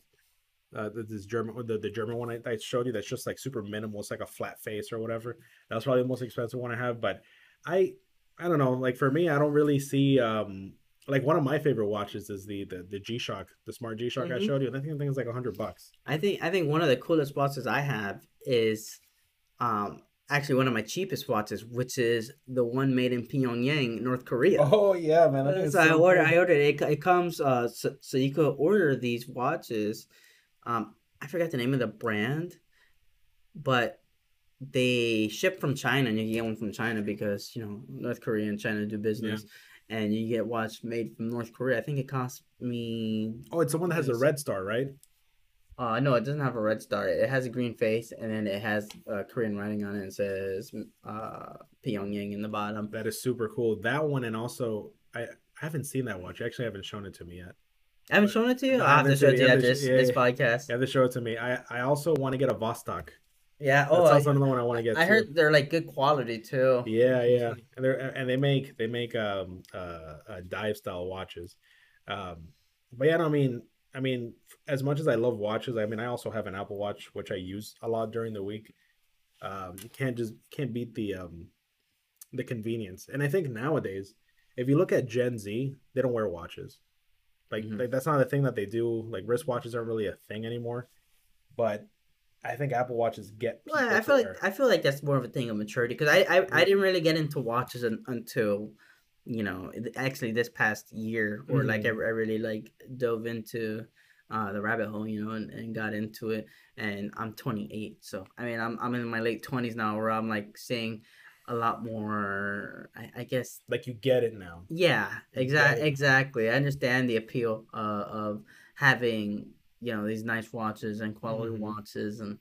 Uh, this German, the, the German one I, I showed you. That's just like super minimal. It's like a flat face or whatever. That's probably the most expensive one I have. But I. I don't know. Like for me, I don't really see um, like one of my favorite watches is the the, the G-Shock, the smart G-Shock mm-hmm. I showed you. I think I think it's like a hundred bucks. I think I think one of the coolest watches I have is um, actually one of my cheapest watches, which is the one made in Pyongyang, North Korea. Oh yeah, man! That is so I so ordered. Cool. I ordered it. It comes uh, so, so you could order these watches. Um, I forgot the name of the brand, but. They ship from China, and you can get one from China because, you know, North Korea and China do business. Yeah. And you get watch made from North Korea. I think it cost me... Oh, it's the one that has a red star, right? Uh, no, it doesn't have a red star. It has a green face, and then it has uh, Korean writing on it and says uh, Pyongyang in the bottom. That is super cool. That one, and also, I, I haven't seen that watch. You actually haven't shown it to me yet. I haven't but, shown it to you? No, I have to show it to you after this, yeah, this podcast. You have to show it to me. I, I also want to get a Vostok. Yeah, oh, that's also another one I want to get. I to. heard they're like good quality too. Yeah, yeah, and they and they make they make um uh, uh dive style watches, um, but yeah, no, I mean, I mean, as much as I love watches, I mean, I also have an Apple Watch which I use a lot during the week. Um, you can't just can't beat the um the convenience, and I think nowadays, if you look at Gen Z, they don't wear watches, like, mm-hmm. like that's not a thing that they do. Like wristwatches aren't really a thing anymore, but. I think Apple Watches get. Well, I feel like I feel like that's more of a thing of maturity because I, I, I didn't really get into watches un, until, you know, actually this past year or mm-hmm. like I, I really like dove into, uh, the rabbit hole, you know, and, and got into it. And I'm twenty-eight, so I mean I'm I'm in my late twenties now where I'm like seeing a lot more. I, I guess like you get it now. Yeah, exactly. Right. Exactly, I understand the appeal uh, of having. You know, these nice watches and quality mm-hmm. watches, and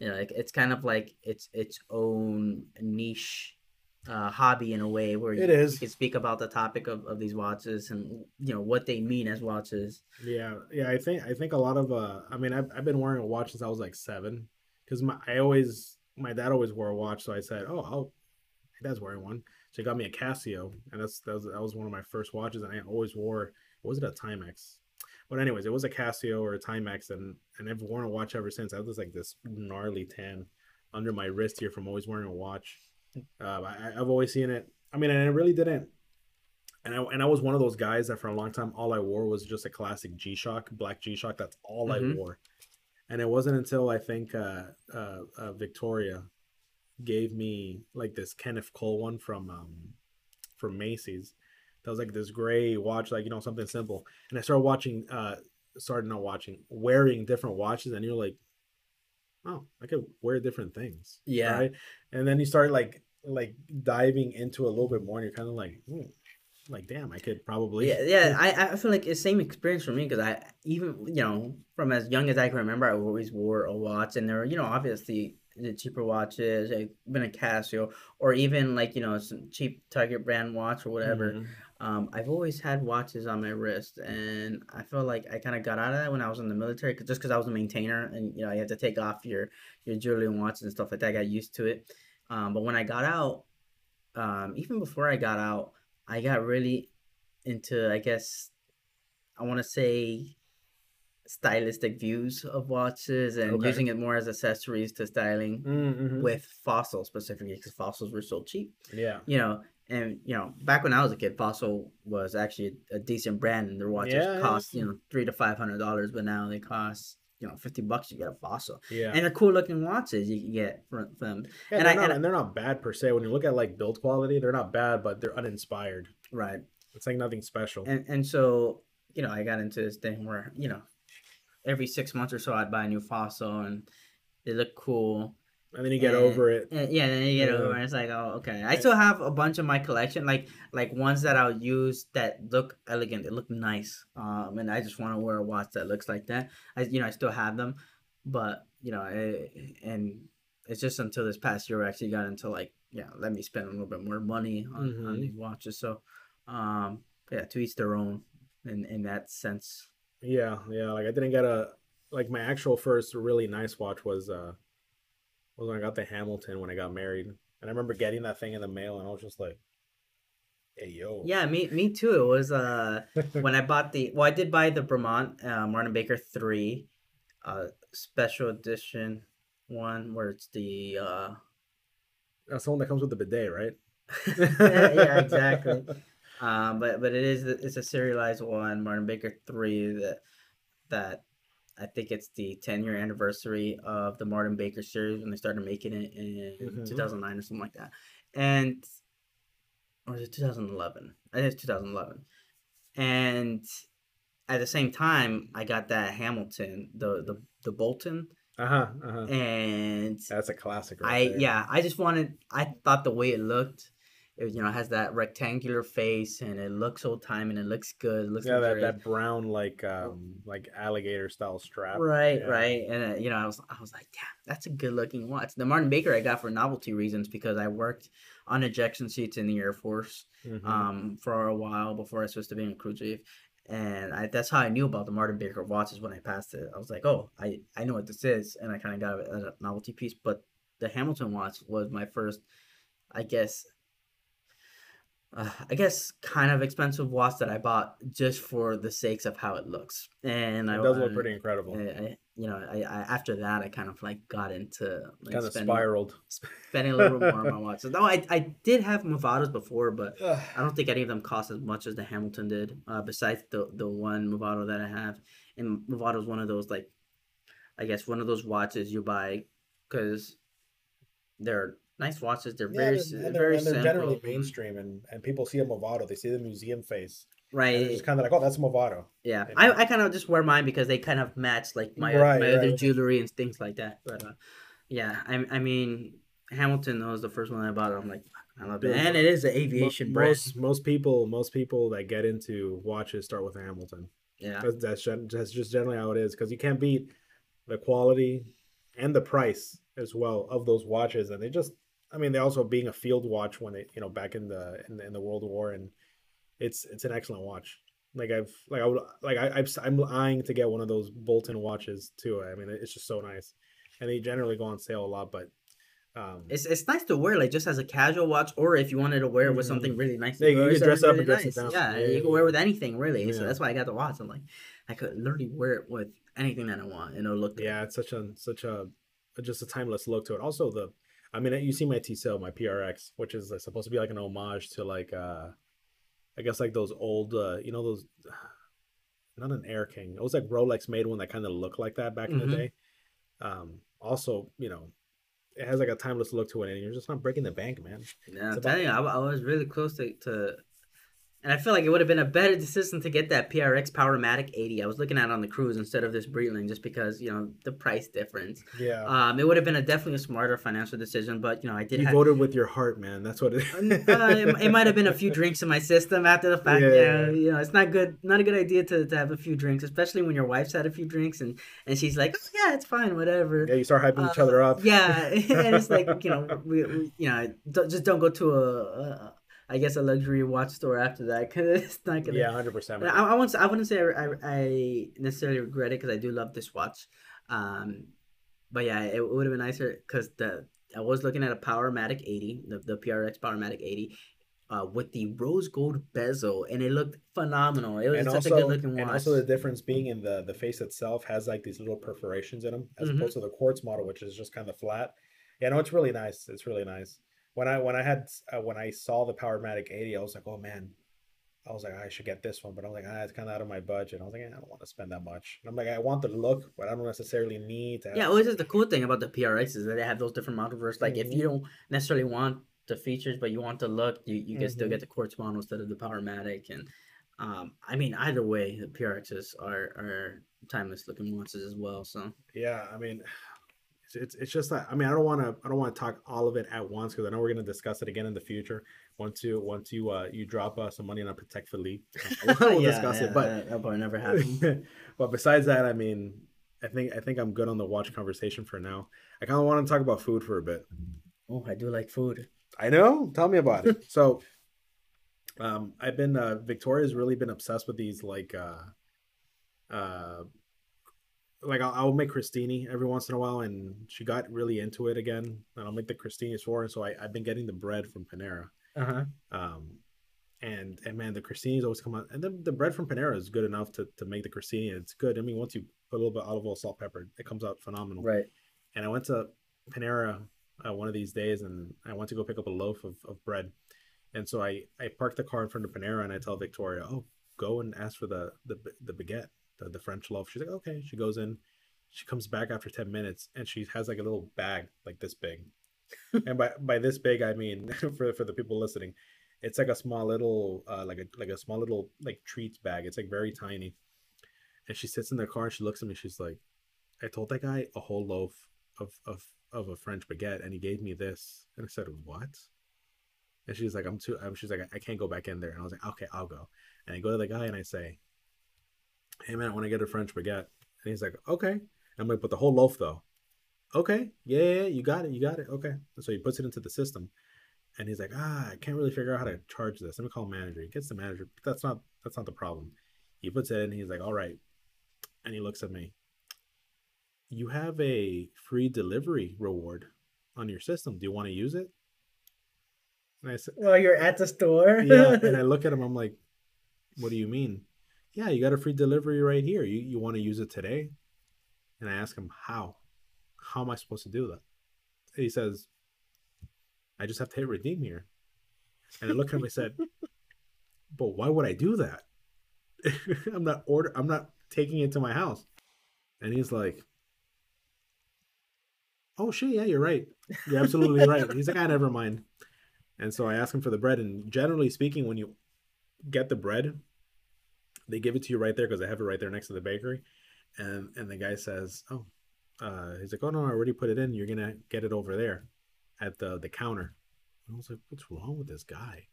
you know, it, it's kind of like it's its own niche uh, hobby in a way where it you, is. you can speak about the topic of, of these watches and, you know, what they mean as watches. Yeah. Yeah. I think, I think a lot of, uh, I mean, I've, I've been wearing a watch since I was like seven, because my, I always, my dad always wore a watch. So I said, oh, I'll, my dad's wearing one. So he got me a Casio, and that's, that was, that was one of my first watches. And I always wore, was it a Timex? But anyways, it was a Casio or a Timex, and, and I've worn a watch ever since. I was like this gnarly tan under my wrist here from always wearing a watch. Uh, I, I've always seen it. I mean, and I really didn't. And I, and I was one of those guys that for a long time, all I wore was just a classic G-Shock, black G-Shock. That's all mm-hmm. I wore. And it wasn't until I think uh, uh, uh, Victoria gave me like this Kenneth Cole one from um, from Macy's. That was like this gray watch, like, you know, something simple. And I started watching, uh, started not watching, wearing different watches. And you're like, oh, I could wear different things. Yeah. Right? And then you start like, like diving into a little bit more, and you're kind of like, mm, like, damn, I could probably. Yeah. Yeah. I, I feel like it's the same experience for me. Cause I even, you know, from as young as I can remember, I always wore a watch, and there were, you know, obviously the cheaper watches, like been a Casio, or even like, you know, some cheap Target brand watch or whatever. Mm-hmm. Um, I've always had watches on my wrist, and I feel like I kind of got out of that when I was in the military, cause, just because I was a maintainer, and, you know, you have to take off your, your jewelry and watches and stuff like that. I got used to it. Um, but when I got out, um, even before I got out, I got really into, I guess, I want to say stylistic views of watches, and okay. using it more as accessories to styling mm-hmm. with Fossil specifically, because Fossils were so cheap. Yeah. You know, and, you know, back when I was a kid, Fossil was actually a decent brand, and their watches yeah, cost, you know, three to five hundred dollars, but now they cost, you know, fifty bucks. You get a Fossil, yeah, and they're cool looking watches you can get from them. Yeah, and, they're I, not, and, and they're not bad per se. When you look at like build quality, they're not bad, but they're uninspired. Right. It's like nothing special. And and so, you know, I got into this thing where, you know, every six months or so, I'd buy a new Fossil, and they look cool. And then you get and, over it. And, yeah, and then you get yeah. over it. It's like, oh, okay. I still have a bunch of my collection, like like ones that I'll use that look elegant, that look nice. Um, and I just want to wear a watch that looks like that. I, you know, I still have them, but, you know, it, and it's just until this past year I actually got into like, yeah, let me spend a little bit more money on, mm-hmm. on these watches. So, um, yeah, to each their own, in in that sense. Yeah, yeah. Like I didn't get a like my actual first really nice watch was uh. was when I got the Hamilton when I got married. And I remember getting that thing in the mail, and I was just like, hey, yo. Yeah, me me too. It was uh when I bought the... Well, I did buy the Vermont uh, Martin Baker three uh, special edition one where it's the... Uh... That's the one that comes with the bidet, right? yeah, yeah, exactly. um, but but it is it's a serialized one, Martin Baker three, that... that I think it's the ten-year anniversary of the Martin Baker series when they started making it in mm-hmm. two thousand nine or something like that. And, or was it two thousand eleven? I think it's two thousand eleven. And at the same time, I got that Hamilton, the the, the Bolton. Uh-huh, uh-huh. And... That's a classic right I there. Yeah, I just wanted... I thought the way it looked... It, you know, has that rectangular face, and it looks old time, and it looks good. It looks yeah, that, that brown like um like alligator style strap. Right, yeah. right, and uh, you know, I was I was like, damn, that's a good looking watch. The Martin Baker I got for novelty reasons because I worked on ejection seats in the Air Force mm-hmm. um for a while before I was supposed to be in crew chief, and I, that's how I knew about the Martin Baker watches when I passed it. I was like, oh, I I know what this is, and I kind of got it as a novelty piece. But the Hamilton watch was my first, I guess. Uh, I guess kind of expensive watch that I bought just for the sakes of how it looks, and it I, does look I, pretty incredible. I, I, you know, I, I after that I kind of like got into like, kind of spending, spiraled, spending a little more on my watches. No, I I did have Movados before, but I don't think any of them cost as much as the Hamilton did. Uh, besides the the one Movado that I have, and Movado is one of those like, I guess one of those watches you buy because they're. Nice watches. They're yeah, very, and they're, very and they're generally mainstream, and, and people see a Movado. They see the museum face. Right. It's kind of like, oh, that's a Movado. Yeah. And I, I kind of just wear mine because they kind of match like my, right, my right. other jewelry and things like that. But uh, yeah, I I mean, Hamilton, though, was the first one I bought. I'm like, I love it. And it is an aviation most, brand. Most, most, people, most people that get into watches start with a Hamilton. Yeah. That's, that's just generally how it is because you can't beat the quality and the price as well of those watches. And they just... I mean, they also being a field watch when they, you know, back in the in the, in the World War, and it's it's an excellent watch. Like I've like I would like I I've, I'm eyeing to get one of those Bolton watches too. I mean, it's just so nice, and they generally go on sale a lot, but. Um, it's it's nice to wear, like, just as a casual watch, or if you wanted to wear it with something really nice. Yeah, you can dress up really and dress nice. It down. Yeah, yeah, you can wear it with anything, really. Yeah. So that's why I got the watch. I'm like, I could literally wear it with anything that I want, and it'll look good. Yeah, it's such a, such a, just a timeless look to it. Also, the, I mean, you see my Tissot, my P R X, which is supposed to be like an homage to, like, uh, I guess, like those old, uh, you know, those, not an Air King. It was like Rolex made one that kind of looked like that back mm-hmm. in the day. Um, also, you know, it has like a timeless look to it, and you're just not breaking the bank, man. Yeah, I'm telling you, I, I was really close to, to, and I feel like it would have been a better decision to get that P R X Powermatic eighty. I was looking at it on the cruise instead of this Breitling, just because, you know, the price difference. Yeah. Um, it would have been a definitely a smarter financial decision, but, you know, I did. You have, voted with your heart, man. That's what it is. uh, it, it might have been a few drinks in my system after the fact. Yeah, yeah, yeah. You know, it's not good, not a good idea to, to have a few drinks, especially when your wife's had a few drinks and, and she's like, oh, yeah, it's fine, whatever. Yeah, you start hyping uh, each other up. Yeah, and it's like, you know, we, we you know, don't, just don't go to a. a I guess a luxury watch store after that, because it's not gonna. Yeah, hundred percent. I, I wouldn't. I wouldn't say I, I, I necessarily regret it, because I do love this watch, um, but yeah, it, it would have been nicer, because the I was looking at a Powermatic eighty, the the P R X Powermatic eighty, uh, with the rose gold bezel, and it looked phenomenal. It was and such also, a good looking watch. And also the difference being in the the face itself has like these little perforations in them, as mm-hmm. opposed to the quartz model, which is just kind of flat. Yeah, no, it's really nice. It's really nice. When I when I had uh, when I saw the Powermatic eighty, I was like, oh man, I was like, I should get this one, but I'm like, ah, it's kind of out of my budget. I was like, I don't want to spend that much. And I'm like, I want the look, but I don't necessarily need to. Have- yeah, well, this is the cool thing about the P R X is that they have those different model versions. Like, mm-hmm. if you don't necessarily want the features, but you want the look, you, you can mm-hmm. still get the quartz model instead of the Powermatic. And um, I mean, either way, the P R Xs are are timeless looking watches as well. So yeah, I mean. It's it's just that, I mean, I don't want to I don't want to talk all of it at once, because I know we're going to discuss it again in the future. Once you once you uh you drop uh, some money on a Patek Philippe, we'll yeah, discuss yeah, it. But that, that probably never happened. But besides that, I mean, I think I think I'm good on the watch conversation for now. I kind of want to talk about food for a bit. Oh, I do like food. I know. Tell me about it. So, um, I've been uh, Victoria's really been obsessed with these like uh, uh. Like, I'll, I'll make crostini every once in a while, and she got really into it again. And I'll make the crostinis for her. So I, I've been getting the bread from Panera. Uh-huh. Um, and, and man, the crostinis always come out. And the, the bread from Panera is good enough to, to make the crostini. It's good. I mean, once you put a little bit of olive oil, salt, pepper, it comes out phenomenal. Right. And I went to Panera uh, one of these days, and I went to go pick up a loaf of, of bread. And so I, I parked the car in front of Panera, and I tell Victoria, oh, go and ask for the, the, the baguette. The, the French loaf. She's like, okay. She goes in, she comes back after ten minutes, and she has like a little bag like this big. And by by this big, I mean for for the people listening, it's like a small little uh, like a like a small little like treats bag. It's like very tiny. And she sits in the car and she looks at me. She's like, I told that guy a whole loaf of of of a French baguette, and he gave me this. And I said, what? And she's like, I'm too. I'm, she's like, I can't go back in there. And I was like, okay, I'll go. And I go to the guy and I say, hey man, I want to get a French baguette. And he's like, okay. And I'm like, but the whole loaf though. Okay, yeah, yeah, you got it, you got it, okay. And so he puts it into the system, and he's like, ah, I can't really figure out how to charge this. Let me call manager. He gets the manager, but that's not that's not the problem. He puts it in, and he's like, all right. And he looks at me. You have a free delivery reward on your system. Do you want to use it? And I said, well, you're at the store. Yeah. And I look at him. I'm like, what do you mean? Yeah, you got a free delivery right here. You you want to use it today? And I ask him, how? How am I supposed to do that? And he says, I just have to hit redeem here. And I look at him and I said, but why would I do that? I'm not order I'm not taking it to my house. And he's like, oh shit, yeah, you're right. You're absolutely right. He's like, I never mind. And so I asked him for the bread, and generally speaking, when you get the bread, they give it to you right there, because they have it right there next to the bakery. And and the guy says, oh, uh, he's like, oh, no, I already put it in. You're going to get it over there at the, the counter. And I was like, what's wrong with this guy?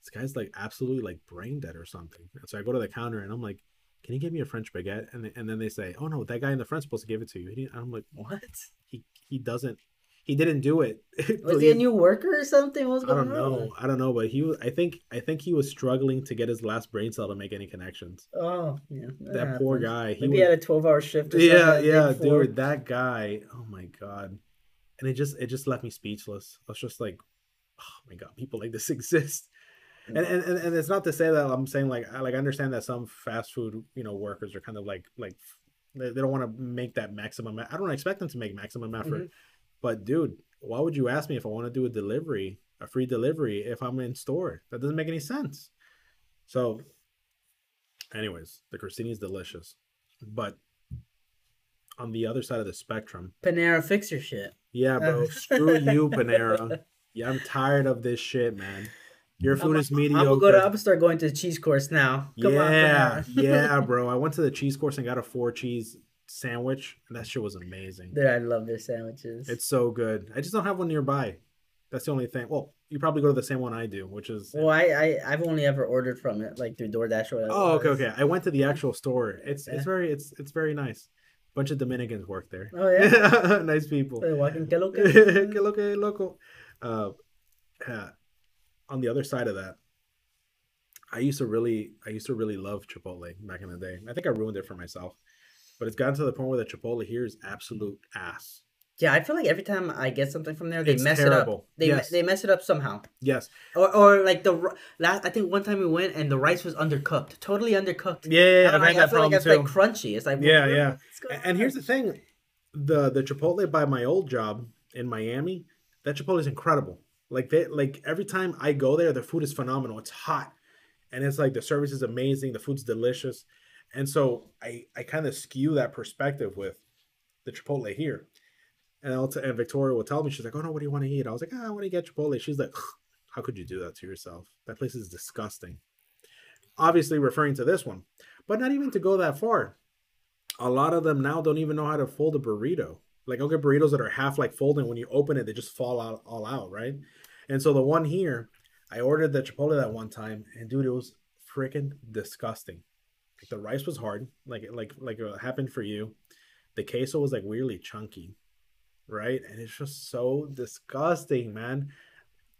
This guy's like absolutely like brain dead or something. And so I go to the counter and I'm like, can you give me a French baguette? And, and then they say, oh, no, that guy in the front's supposed to give it to you. And I'm like, what? He he doesn't. he didn't do it. Was he a new worker or something? What was going I don't on? know. I don't know, but he was, I think I think he was struggling to get his last brain cell to make any connections. Oh, yeah. That, that poor guy. He Maybe was, had a twelve-hour shift or yeah, something. Yeah, yeah, dude, that guy. Oh my God. And it just it just left me speechless. I was just like, oh my God, people like this exist. And, and and and it's not to say that I'm saying like I like I understand that some fast food, you know, workers are kind of like like they, they don't want to make that maximum. I don't expect them to make maximum effort. Mm-hmm. But dude, why would you ask me if I want to do a delivery, a free delivery, if I'm in store? That doesn't make any sense. So anyways, the crostini is delicious. But on the other side of the spectrum, Panera, fix your shit. Yeah, bro. Screw you, Panera. Yeah, I'm tired of this shit, man. Your food I'm, is mediocre. I'm gonna go to, I'm gonna start going to the Cheese Course now. Come yeah, on, yeah, bro. I went to the Cheese Course and got a four cheese sandwich. And that shit was amazing. Dude, I love their sandwiches. It's so good. I just don't have one nearby. That's the only thing. Well, you probably go to the same one I do, which is... Well, I, I, I've only ever ordered from it, like through DoorDash or whatever. Oh, okay, okay. I went to the actual store. It's yeah. it's very it's it's very nice. Bunch of Dominicans work there. Oh, yeah? Nice people. They're walking, que loco. Que loco, loco. Uh, yeah. On the other side of that, I used to really, I used to really love Chipotle back in the day. I think I ruined it for myself, but it's gotten to the point where the Chipotle here is absolute ass. Yeah, I feel like every time I get something from there, they it's mess terrible. it up. They yes. they mess it up somehow. Yes. Or or like the last, I think one time we went and the rice was undercooked, totally undercooked. Yeah, yeah, yeah. I've like, had that I feel problem like it's too. Like crunchy. It's like yeah, yeah. And here's the thing, the the Chipotle by my old job in Miami, that Chipotle is incredible. Like they, like every time I go there, the food is phenomenal. It's hot, and it's like the service is amazing. The food's delicious, and so I, I kind of skew that perspective with the Chipotle here. And I'll t- and Victoria will tell me, she's like, "Oh no, what do you want to eat?" I was like, "Ah, I want to get Chipotle." She's like, "How could you do that to yourself? That place is disgusting." Obviously, referring to this one, but not even to go that far. A lot of them now don't even know how to fold a burrito. Like, I'll get burritos that are half like folding. When you open it, they just fall out all out, right? And so the one here, I ordered the Chipotle that one time, and dude, it was freaking disgusting. Like the rice was hard, like like like it happened for you. The queso was like weirdly chunky, right? And it's just so disgusting, man.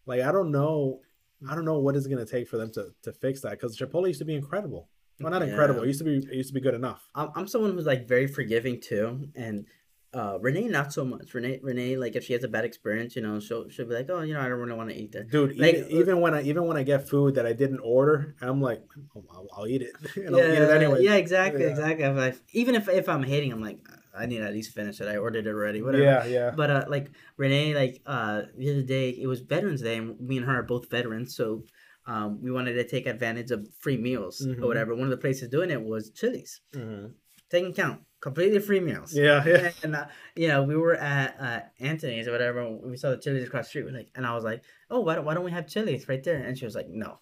Like I don't know, I don't know what it's gonna take for them to to fix that, because Chipotle used to be incredible. Well, not yeah. incredible. It used to be it used to be good enough. I'm I'm someone who's like very forgiving too, and. Uh, Renee, not so much. Renee, Renee, like if she has a bad experience, you know, she'll she'll be like, oh, you know, I don't really want to eat that. Dude, like, even, even when I even when I get food that I didn't order, I'm like, oh, I'll, I'll eat it. And yeah, I'll eat it anyway. Yeah, exactly, yeah. exactly. I'm like, even if if I'm hating, I'm like, I need to at least finish it. I ordered it already. Whatever. Yeah, yeah. But uh, like Renee, like uh, the other day, it was Veterans Day, and me and her are both veterans, so um, we wanted to take advantage of free meals mm-hmm. or whatever. One of the places doing it was Chili's. Mm-hmm. Taking count. Completely free meals. Yeah, yeah. And, uh, you know, we were at uh, Anthony's or whatever. We saw the Chili's across the street. We're like, and I was like, oh, why don't, why don't we have Chili's right there? And she was like, no,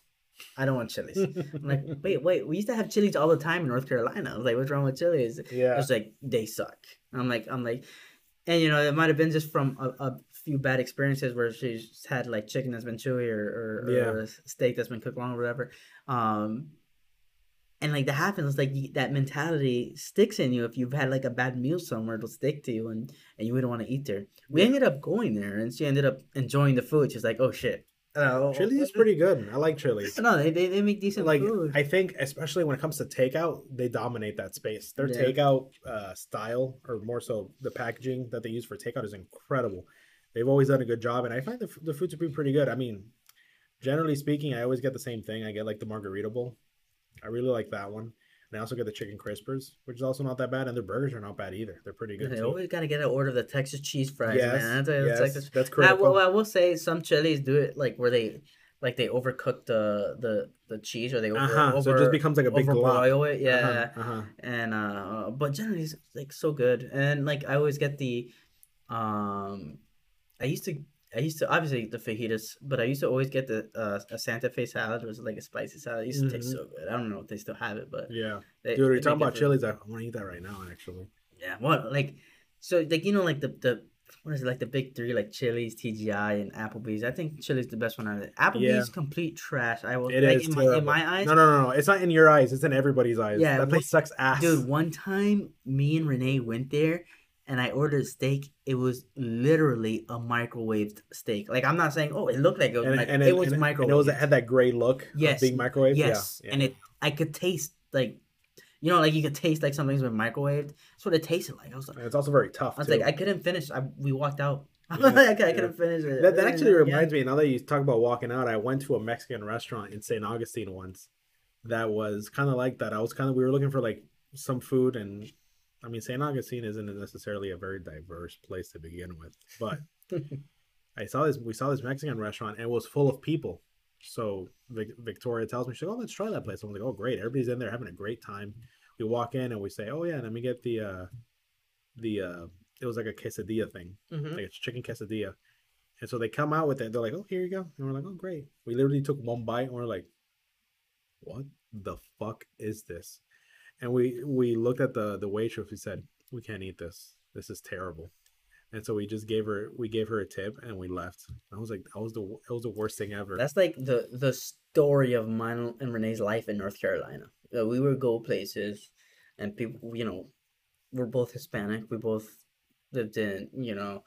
I don't want Chili's. I'm like, wait, wait. We used to have Chili's all the time in North Carolina. I was like, what's wrong with Chili's? Yeah. I was like, they suck. And I'm like, I'm like, and, you know, it might have been just from a, a few bad experiences where she's had, like, chicken that's been chewy or, or, yeah. or a steak that's been cooked long or whatever. Um And, like, that happens. Like, that mentality sticks in you. If you've had, like, a bad meal somewhere, it'll stick to you, and, and you wouldn't want to eat there. We ended up going there, and she ended up enjoying the food. She's like, oh, shit. Uh, Chili's is pretty good. I like Chili's. No, they, they, they make decent like, food. I think, especially when it comes to takeout, they dominate that space. Their yeah. takeout uh, style, or more so the packaging that they use for takeout, is incredible. They've always done a good job, and I find the, the food to be pretty good. I mean, generally speaking, I always get the same thing. I get, like, the margarita bowl. I really like that one. And I also get the chicken crispers, which is also not that bad. And their burgers are not bad either. They're pretty good, yeah, too. You always got to get an order of the Texas cheese fries, yes, man. That's, yes, Texas. That's critical. I, well, I will say some Chili's do it like where they like they overcook the the, the cheese or they over, uh-huh. over so it just becomes like a big broil it. Yeah. Uh-huh. Uh-huh. And uh, but generally it's like so good. And like I always get the um, I used to. I used to obviously eat the fajitas, but I used to always get the uh, a Santa Fe salad, which was like a spicy salad. It used to mm-hmm. taste so good. I don't know if they still have it, but yeah, they, dude, you're talking about Chili's. I want to eat that right now, actually. Yeah, well, like so, like you know, like the the what is it like the big three, like Chili's, T G I, and Applebee's. I think Chili's the best one out of it. Applebee's yeah. complete trash. I will. It like, is in my, in my eyes. No, no, no, no. It's not in your eyes. It's in everybody's eyes. Yeah, that place sucks ass. Dude, one time me and Renee went there. and I ordered steak, it was literally a microwaved steak. Like, I'm not saying, oh, it looked like it was, and, like, and it, it was and microwaved. And it was, it had that gray look yes. of being microwaved? Yes. Yeah. And it, I could taste, like, you know, like you could taste like something's been microwaved. That's what it tasted like. I was like, and it's also very tough. I was too. like, I couldn't finish. I, we walked out. Yeah, I couldn't yeah. finish it. That, that actually reminds yeah. me, now that you talk about walking out, I went to a Mexican restaurant in Saint Augustine once that was kind of like that. I was kind of, we were looking for like some food, and I mean, Saint Augustine isn't necessarily a very diverse place to begin with, but I saw this, we saw this Mexican restaurant, and it was full of people. So Vic, Victoria tells me, she's like, oh, let's try that place. I'm like, oh, great. Everybody's in there having a great time. We walk in and we say, oh, yeah, let me get the, uh, the, uh, it was like a quesadilla thing, mm-hmm. like a chicken quesadilla. And so they come out with it. They're like, oh, here you go. And we're like, oh, great. We literally took one bite, and we're like, what the fuck is this? And we, we looked at the, the waitress. We said, we can't eat this. This is terrible. And so we just gave her, we gave her a tip, and we left. I was like, that was the, it was the worst thing ever. That's like the, the story of mine and Renee's life in North Carolina. We would go places, and people, you know, we're both Hispanic. We both lived in, you know,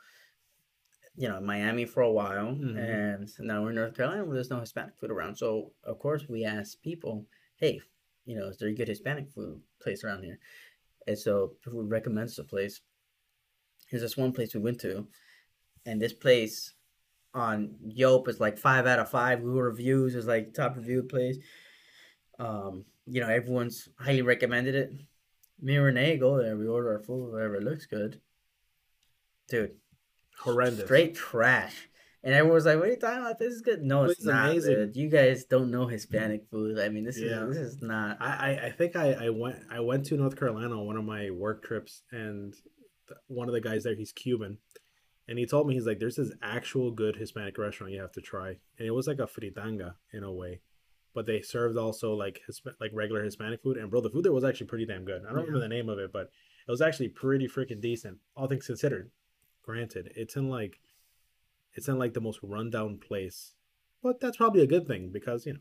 you know, Miami for a while, mm-hmm. and now we're in North Carolina where there's no Hispanic food around. So of course we asked people, hey, you know, is there a good Hispanic food place around here? And so people recommend the place. There's this one place we went to, and this place on Yelp is like five out of five. Google reviews is like top review place. Um, you know, everyone's highly recommended it. Me and Renee go there. We order our food, whatever. It looks good. Dude. Horrendous. Straight trash. And everyone's like, what are you talking about? This is good. No, it's, it's not. Dude. You guys don't know Hispanic food. I mean, this yeah. is this is not. I, I think I, I went I went to North Carolina on one of my work trips, and one of the guys there, he's Cuban, and he told me, he's like, there's this actual good Hispanic restaurant you have to try. And it was like a fritanga in a way, but they served also like Hisp- like regular Hispanic food. And bro, the food there was actually pretty damn good. I don't yeah. remember the name of it, but it was actually pretty freaking decent, all things considered. Granted, it's in like it's in like the most rundown place, but that's probably a good thing, because you know,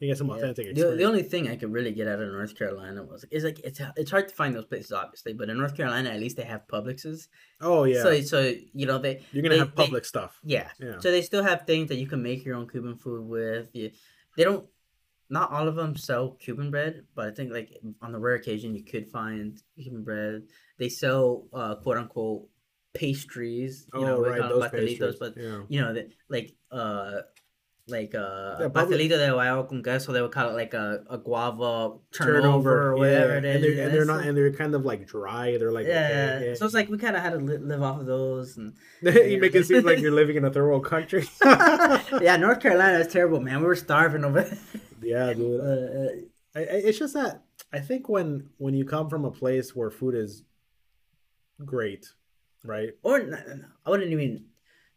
you get some yeah. authentic experience. The, the only thing I could really get out of North Carolina was, it's like, it's it's hard to find those places, obviously, but in North Carolina, at least they have Publixes. Oh, yeah. So, so you know, they... You're going to have Publix they, stuff. Yeah. yeah. So, they still have things that you can make your own Cuban food with. You, they don't... Not all of them sell Cuban bread, but I think, like, on the rare occasion, you could find Cuban bread. They sell, uh, quote-unquote, pastries. You oh, know, right. Those pastries. But, yeah. you know, they, like... uh. Like uh, yeah, pastelito de guayaba con queso, they would call it like a, a guava turnover, turnover or whatever yeah. it is. And they're, yeah, and they're not, and they're kind of like dry. They're like yeah. Okay, yeah. So it's like we kind of had to li- live off of those. And, and you make it seem like you're living in a third world country. yeah, North Carolina is terrible, man. We were starving over there. Yeah, dude. Uh, I, I, it's just that I think when when you come from a place where food is great, right? Or I wouldn't even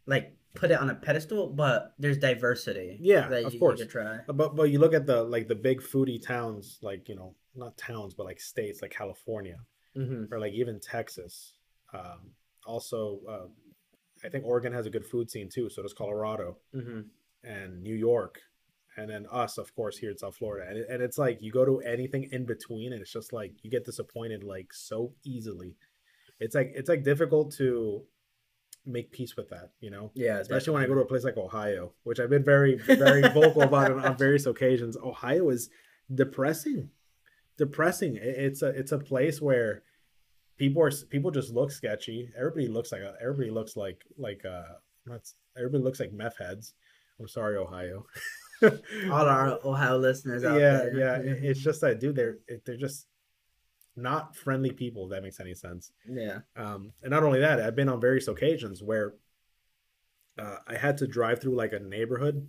like. put it on a pedestal, but there's diversity. Yeah, that of you, course. You could try. But but you look at the like the big foodie towns, like you know, not towns, but like states, like California, mm-hmm. or like even Texas. Um, also, uh, I think Oregon has a good food scene too. So does Colorado, mm-hmm. and New York, and then us, of course, here in South Florida. And it, and it's like you go to anything in between, and it's just like you get disappointed like so easily. It's like it's like difficult to. make peace with that, you know? Yeah. Especially definitely. when I go to a place like Ohio, which I've been very, very vocal about on, on various occasions. Ohio is depressing. Depressing. It, it's a it's a place where people are people just look sketchy. Everybody looks like a, everybody looks like like uh that's everybody looks like meth heads. I'm sorry, Ohio. All our Ohio listeners out yeah, there. Yeah, yeah. It's just that dude, they're they're just not friendly people, if that makes any sense. Yeah. Um, and not only that, I've been on various occasions where uh, I had to drive through like a neighborhood,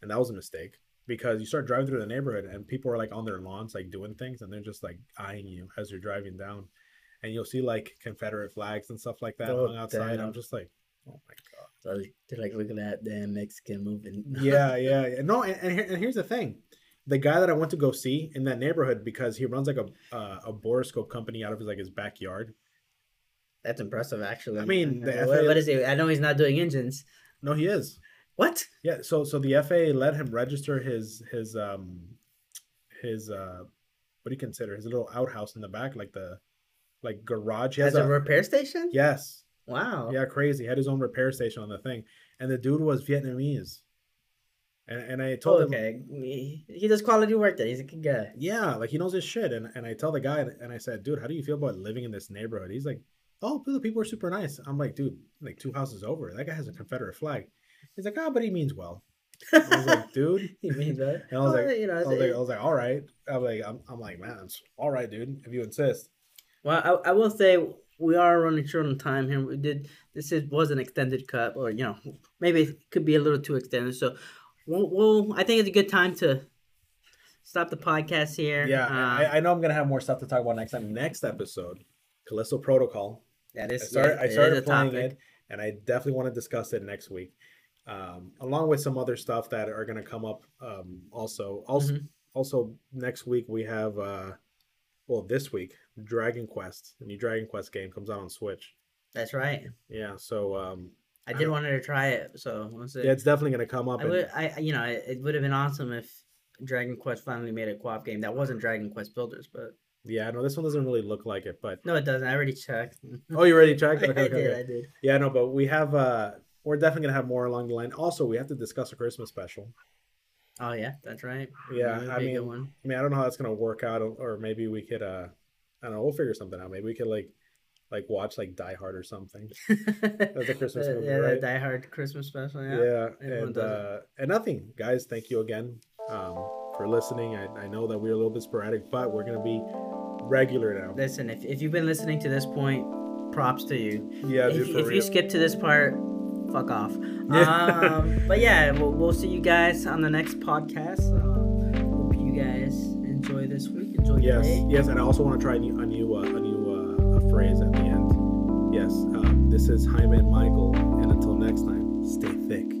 and that was a mistake, because you start driving through the neighborhood and people are like on their lawns, like doing things, and they're just like eyeing you as you're driving down, and you'll see like Confederate flags and stuff like that oh, hung outside. Damn. I'm just like, oh my God. So they're like looking at that damn Mexican moving. yeah, yeah, yeah. No, and, and, here, and here's the thing. The guy that I went to go see in that neighborhood, because he runs like a uh, a boroscope company out of his like his backyard. That's impressive, actually. I mean, the what, F A A, what is he? I know he's not doing engines. No, he is. What? Yeah. So so the F A A let him register his his um his uh what do you consider his little outhouse in the back, like the like garage. He has, has a, a repair station? Yes. Wow. Yeah, crazy. He had his own repair station on the thing. And the dude was Vietnamese. And and I told oh, okay. him. Okay. He does quality work there. He's a good guy. Yeah, like he knows his shit. And, and I tell the guy, and I said, dude, how do you feel about living in this neighborhood? He's like, oh, the people are super nice. I'm like, dude, like two houses over, that guy has a Confederate flag. He's like, oh, but he means well. I was like, dude. He means well. And I was well, like, you know, I was like, I was like, all right. I'm like, I'm, I'm like, man, it's all right, dude, if you insist. Well, I, I will say we are running short on time here. We did this is was an extended cut, or you know, maybe it could be a little too extended. So, we'll, we'll I think it's a good time to stop the podcast here. Yeah, um, I, I know I'm gonna have more stuff to talk about next time. Next episode, Callisto Protocol. That is, I started, yeah, I started it playing topic. it, and I definitely want to discuss it next week, um, along with some other stuff that are going to come up. Um, also, also, mm-hmm. also next week we have, uh, well, this week Dragon Quest, the new Dragon Quest game comes out on Switch. That's right. Yeah. So um, I did I, want to try it. So once it, yeah, it's definitely going to come up. I, would, and, I, you know, it, it would have been awesome if Dragon Quest finally made a co-op game that wasn't Dragon Quest Builders, but. Yeah, no, this one doesn't really look like it, but... No, it doesn't. I already checked. Oh, you already checked? Okay, I did, okay. I did. Yeah, no, but we have... Uh, we're definitely going to have more along the line. Also, we have to discuss a Christmas special. Oh, yeah, that's right. Yeah, I mean, one. I mean, I don't know how that's going to work out, or maybe we could... Uh, I don't know, we'll figure something out. Maybe we could, like, like watch, like, Die Hard or something. That's a Christmas movie, yeah, right? Yeah, Die Hard Christmas special, yeah. Yeah, and, uh, and nothing. Guys, thank you again. Um... For listening, I, I know that we're a little bit sporadic, but we're gonna be regular now. Listen, if, if you've been listening to this point, props to you. Yeah, if, if you skip to this part, fuck off. Um, but yeah, we'll, we'll see you guys on the next podcast. Uh, hope you guys enjoy this week. Enjoy your yes, day. Yes, and I also want to try a new a new uh, a new uh, a phrase at the end. Yes, um, this is Jaime and Michael, and until next time, stay thick.